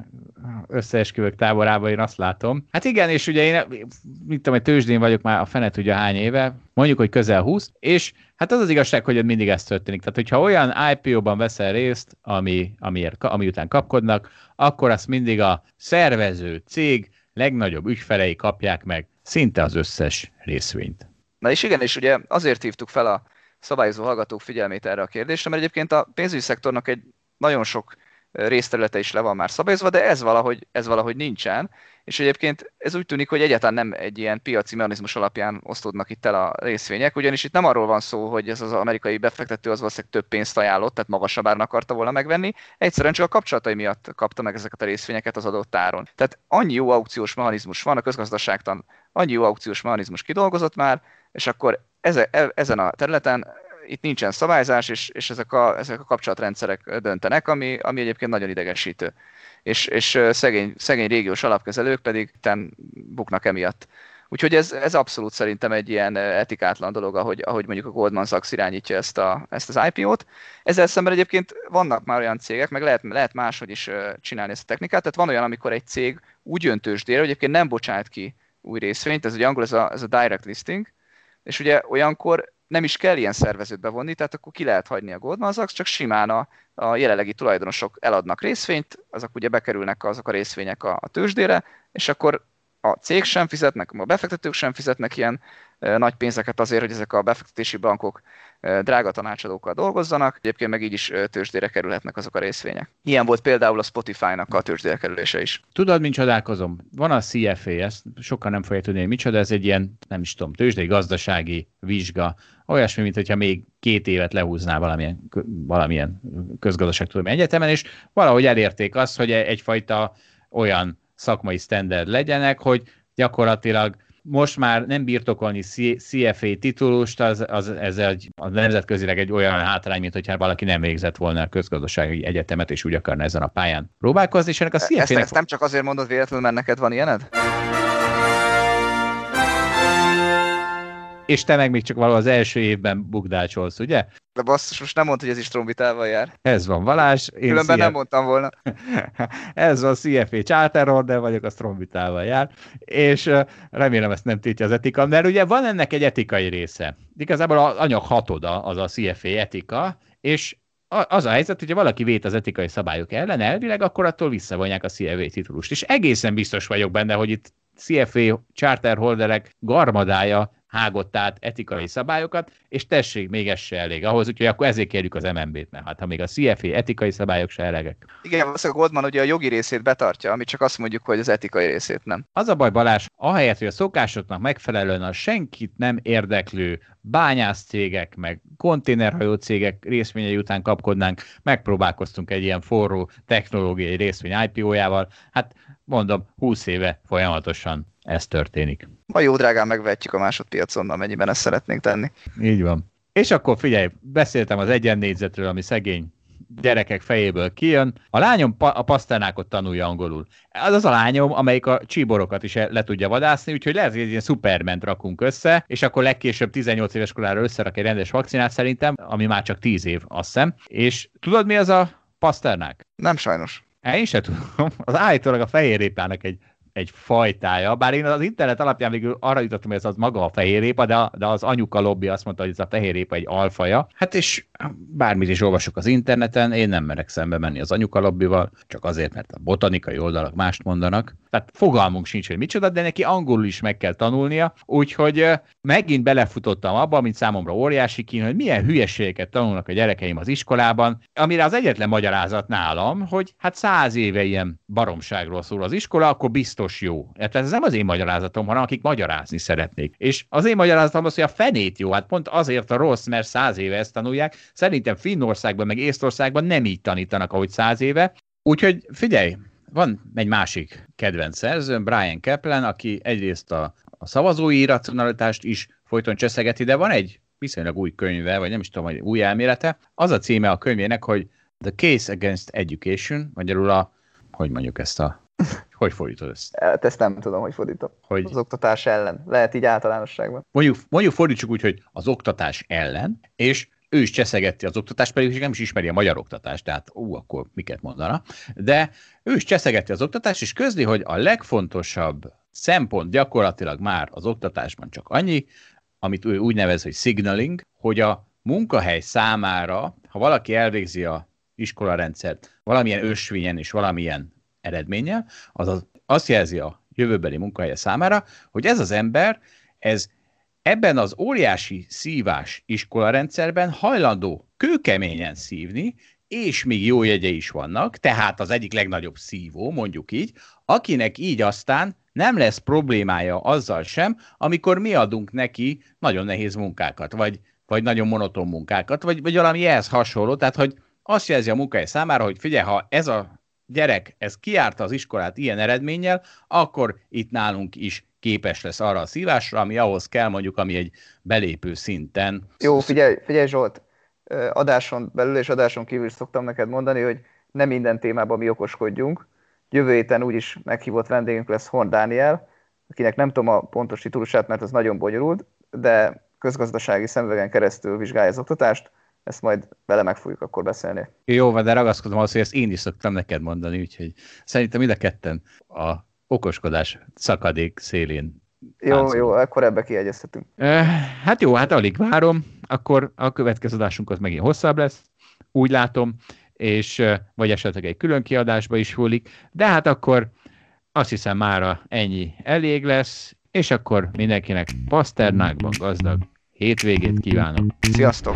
összeesküvők táborába, én azt látom. Hát igen, és ugye én, mit tudom, egy tőzsdén vagyok már a fenet ugye hány éve, mondjuk, hogy közel húsz, és hát az az igazság, hogy mindig ez történik. Tehát, hogyha olyan i pé o-ban veszel részt, ami, amiért, ami után kapkodnak, akkor azt mindig a szervező cég legnagyobb ügyfelei kapják meg szinte az összes részvényt. Na és igen, és ugye azért hívtuk fel a szabályozó hallgatók figyelmét erre a kérdésre, mert egyébként a pénzügyi szektornak egy nagyon sok részterülete is le van már szabályozva, de ez valahogy, ez valahogy nincsen, és egyébként ez úgy tűnik, hogy egyáltalán nem egy ilyen piaci mechanizmus alapján osztódnak itt el a részvények, ugyanis itt nem arról van szó, hogy ez az amerikai befektető az valószínűleg több pénzt ajánlott, tehát magasabb áron akarta volna megvenni, egyszerűen csak a kapcsolatai miatt kapta meg ezeket a részvényeket az adott áron. Tehát annyi jó aukciós mechanizmus van, a közgazdaságtan annyi jó aukciós mechanizmus kidolgozott már, és akkor eze, e, ezen a területen itt nincsen szabályzás, és, és ezek, a, ezek a kapcsolatrendszerek döntenek, ami, ami egyébként nagyon idegesítő. És, és szegény, szegény régiós alapkezelők pedig ten buknak emiatt. Úgyhogy ez, ez abszolút szerintem egy ilyen etikátlan dolog, ahogy, ahogy mondjuk a Goldman Sachs irányítja ezt, a, ezt az i pé ó-t. Ezzel szemben egyébként vannak már olyan cégek, meg lehet, lehet máshogy is csinálni ezt a technikát, tehát van olyan, amikor egy cég úgy jön tőzsdére, hogy egyébként nem bocsát ki új részvényt, ez ugye angol, ez a, ez a direct listing, és ugye olyankor nem is kell ilyen szervezőt bevonni, tehát akkor ki lehet hagyni a Goldman Sachs, csak simán a, a jelenlegi tulajdonosok eladnak részvényt, azok ugye bekerülnek azok a részvények a, a tőzsdére, és akkor a cég sem fizetnek, a befektetők sem fizetnek ilyen e, nagy pénzeket azért, hogy ezek a befektetési bankok e, drága tanácsadókkal dolgozzanak, egyébként meg így is e, tőzsdére kerülhetnek azok a részvények. Ilyen volt például a Spotify-nak a tőzsdére kerülése is. Tudod, mint csodálkozom? Van a cé ef á, ezt sokan nem fogják tudni, hogy micsoda, ez egy ilyen, nem is tudom, tőzsdei gazdasági vizsga, olyasmi, mint hogyha még két évet lehúznál valamilyen, valamilyen közgazdaságtudományi egyetemen, és valahogy elérték azt, hogy egyfajta olyan szakmai standard legyenek, hogy gyakorlatilag most már nem birtokolni cé ef á titulust, az, az, ez egy, az nemzetközileg egy olyan hátrány, mint hogyha valaki nem végzett volna a közgazdasági egyetemet, és úgy akarna ezen a pályán próbálkozni, és ennek a cé ef á-nek... Ezt, ezt nem csak azért mondod véletlenül, mert neked van ilyened? És te meg még csak valahol az első évben bukdácsolsz, ugye? De basszus, most nem mondta, hogy ez is trombitával jár. Ez van, Balázs. Különben nem mondtam volna. Ez van, cé ef á charter, de vagyok, az trombitával jár. És remélem ezt nem tiltja az etika, mert ugye van ennek egy etikai része. Igazából az anyag hatoda az a cé ef á etika, és az a helyzet, hogyha valaki vét az etikai szabályok ellen elvileg, akkor attól visszavonják a cé ef á titulust. És egészen biztos vagyok benne, hogy itt cé ef á charterholderek garmadája hágott át etikai szabályokat, és tessék, még ez se elég ahhoz, úgyhogy akkor ezért kérjük az em en bé-t, mert hát ha még a cé ef á etikai szabályok se elegek. Igen, az a Goldman ugye a jogi részét betartja, amit csak azt mondjuk, hogy az etikai részét nem. Az a baj, Balázs, ahelyett, hogy a szokásoknak megfelelően a senkit nem érdeklő bányászcégek, meg konténerhajó cégek részvényei után kapkodnánk, megpróbálkoztunk egy ilyen forró technológiai részvény i pé ó-jával, hát mondom, húsz éve folyamatosan ez történik. A jó drágán megvehetjük a másodpiacon, amennyiben ezt szeretnénk tenni. Így van. És akkor figyelj, beszéltem az egyennégyzetről, ami szegény gyerekek fejéből kijön. A lányom pa- a paszternákot tanulja angolul. Az az a lányom, amelyik a csíborokat is le tudja vadászni, úgyhogy lehet, hogy egy ilyen szuperment rakunk össze, és akkor legkésőbb tizennyolc éves korára összerak egy rendes vakcinát szerintem, ami már csak tíz év, azt hiszem. És tudod, mi az a paszternák? Nem sajnos. Én sem tudom. Az állítólag a fehérrépának egy egy fajtája, bár én az internet alapján végül arra jutottam, hogy ez az maga a fehérrépa, de, de az anyuka lobby azt mondta, hogy ez a fehérrépa egy alfaja. Hát és bármit is olvasok az interneten, én nem merek szembe menni az anyuka lobbival, csak azért, mert a botanikai oldalak mást mondanak. Tehát fogalmunk sincs, hogy micsoda, de neki angolul is meg kell tanulnia, úgyhogy megint belefutottam abba, mint számomra óriási kín, hogy milyen hülyeségeket tanulnak a gyerekeim az iskolában, amire az egyetlen magyarázat nálam, hogy hát száz éve ilyen baromságról szól az iskola, akkor biztos jó. Hát ez nem az én magyarázatom, hanem akik magyarázni szeretnék. És az én magyarázatom az, hogy a fenét jó, hát pont azért a rossz, mert száz éve ezt tanulják. Szerintem Finnországban meg Észtországban nem így tanítanak, ahogy száz éve. Úgyhogy figyelj, van egy másik kedvenc szerzőm, Bryan Caplan, aki egyrészt a, a szavazói irracionalitást is folyton cseszegeti, de van egy viszonylag új könyve, vagy nem is tudom, hogy új elmélete. Az a címe a könyvének, hogy The Case Against Education, magyarul a, hogy mondjuk ezt a Hogy fordítod ezt? Hát ezt nem tudom, hogy fordítom. Hogy... Az oktatás ellen. Lehet így általánosságban. Mondjuk, mondjuk fordítsuk úgy, hogy az oktatás ellen, és ő is cseszegetti az oktatást, pedig nem is ismeri a magyar oktatást, tehát ú, akkor miket mondana. De ő is cseszegetti az oktatást, és közli, hogy a legfontosabb szempont gyakorlatilag már az oktatásban csak annyi, amit ő úgy nevez, hogy signaling, hogy a munkahely számára, ha valaki elvégzi a iskolarendszert valamilyen ösvényen és valamilyen eredménye, azaz azt jelzi a jövőbeli munkahelye számára, hogy ez az ember, ez ebben az óriási szívás iskolarendszerben hajlandó kőkeményen szívni, és még jó jegyei is vannak, tehát az egyik legnagyobb szívó, mondjuk így, akinek így aztán nem lesz problémája azzal sem, amikor mi adunk neki nagyon nehéz munkákat, vagy, vagy nagyon monoton munkákat, vagy, vagy valami ehhez hasonló, tehát hogy azt jelzi a munkahelye számára, hogy figyelj, ha ez a gyerek, ez kijárta az iskolát ilyen eredménnyel, akkor itt nálunk is képes lesz arra a szívásra, ami ahhoz kell, mondjuk, ami egy belépő szinten. Jó, figyelj, figyelj Zsolt, adáson belül és adáson kívül szoktam neked mondani, hogy nem minden témában mi okoskodjunk. Jövő héten úgyis meghívott vendégünk lesz Horn Dániel, akinek nem tudom a pontos titulusát, mert az nagyon bonyolult, de közgazdasági szemüvegen keresztül vizsgálja az oktatást, ezt majd vele meg fogjuk akkor beszélni. Jó, de ragaszkodom ahhoz, hogy ezt én is szoktam neked mondani, úgyhogy szerintem mind a ketten a okoskodás szakadék szélén. Jó, táncol. Jó, akkor ebbe kiegyeztetünk. Hát jó, hát alig várom, akkor a következő adásunk az megint hosszabb lesz, úgy látom, és vagy esetleg egy külön kiadásba is hullik, de hát akkor azt hiszem mára ennyi elég lesz, és akkor mindenkinek Paszternákban gazdag hétvégét kívánok. Sziasztok!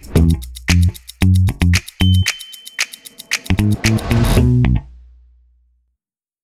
Thank you.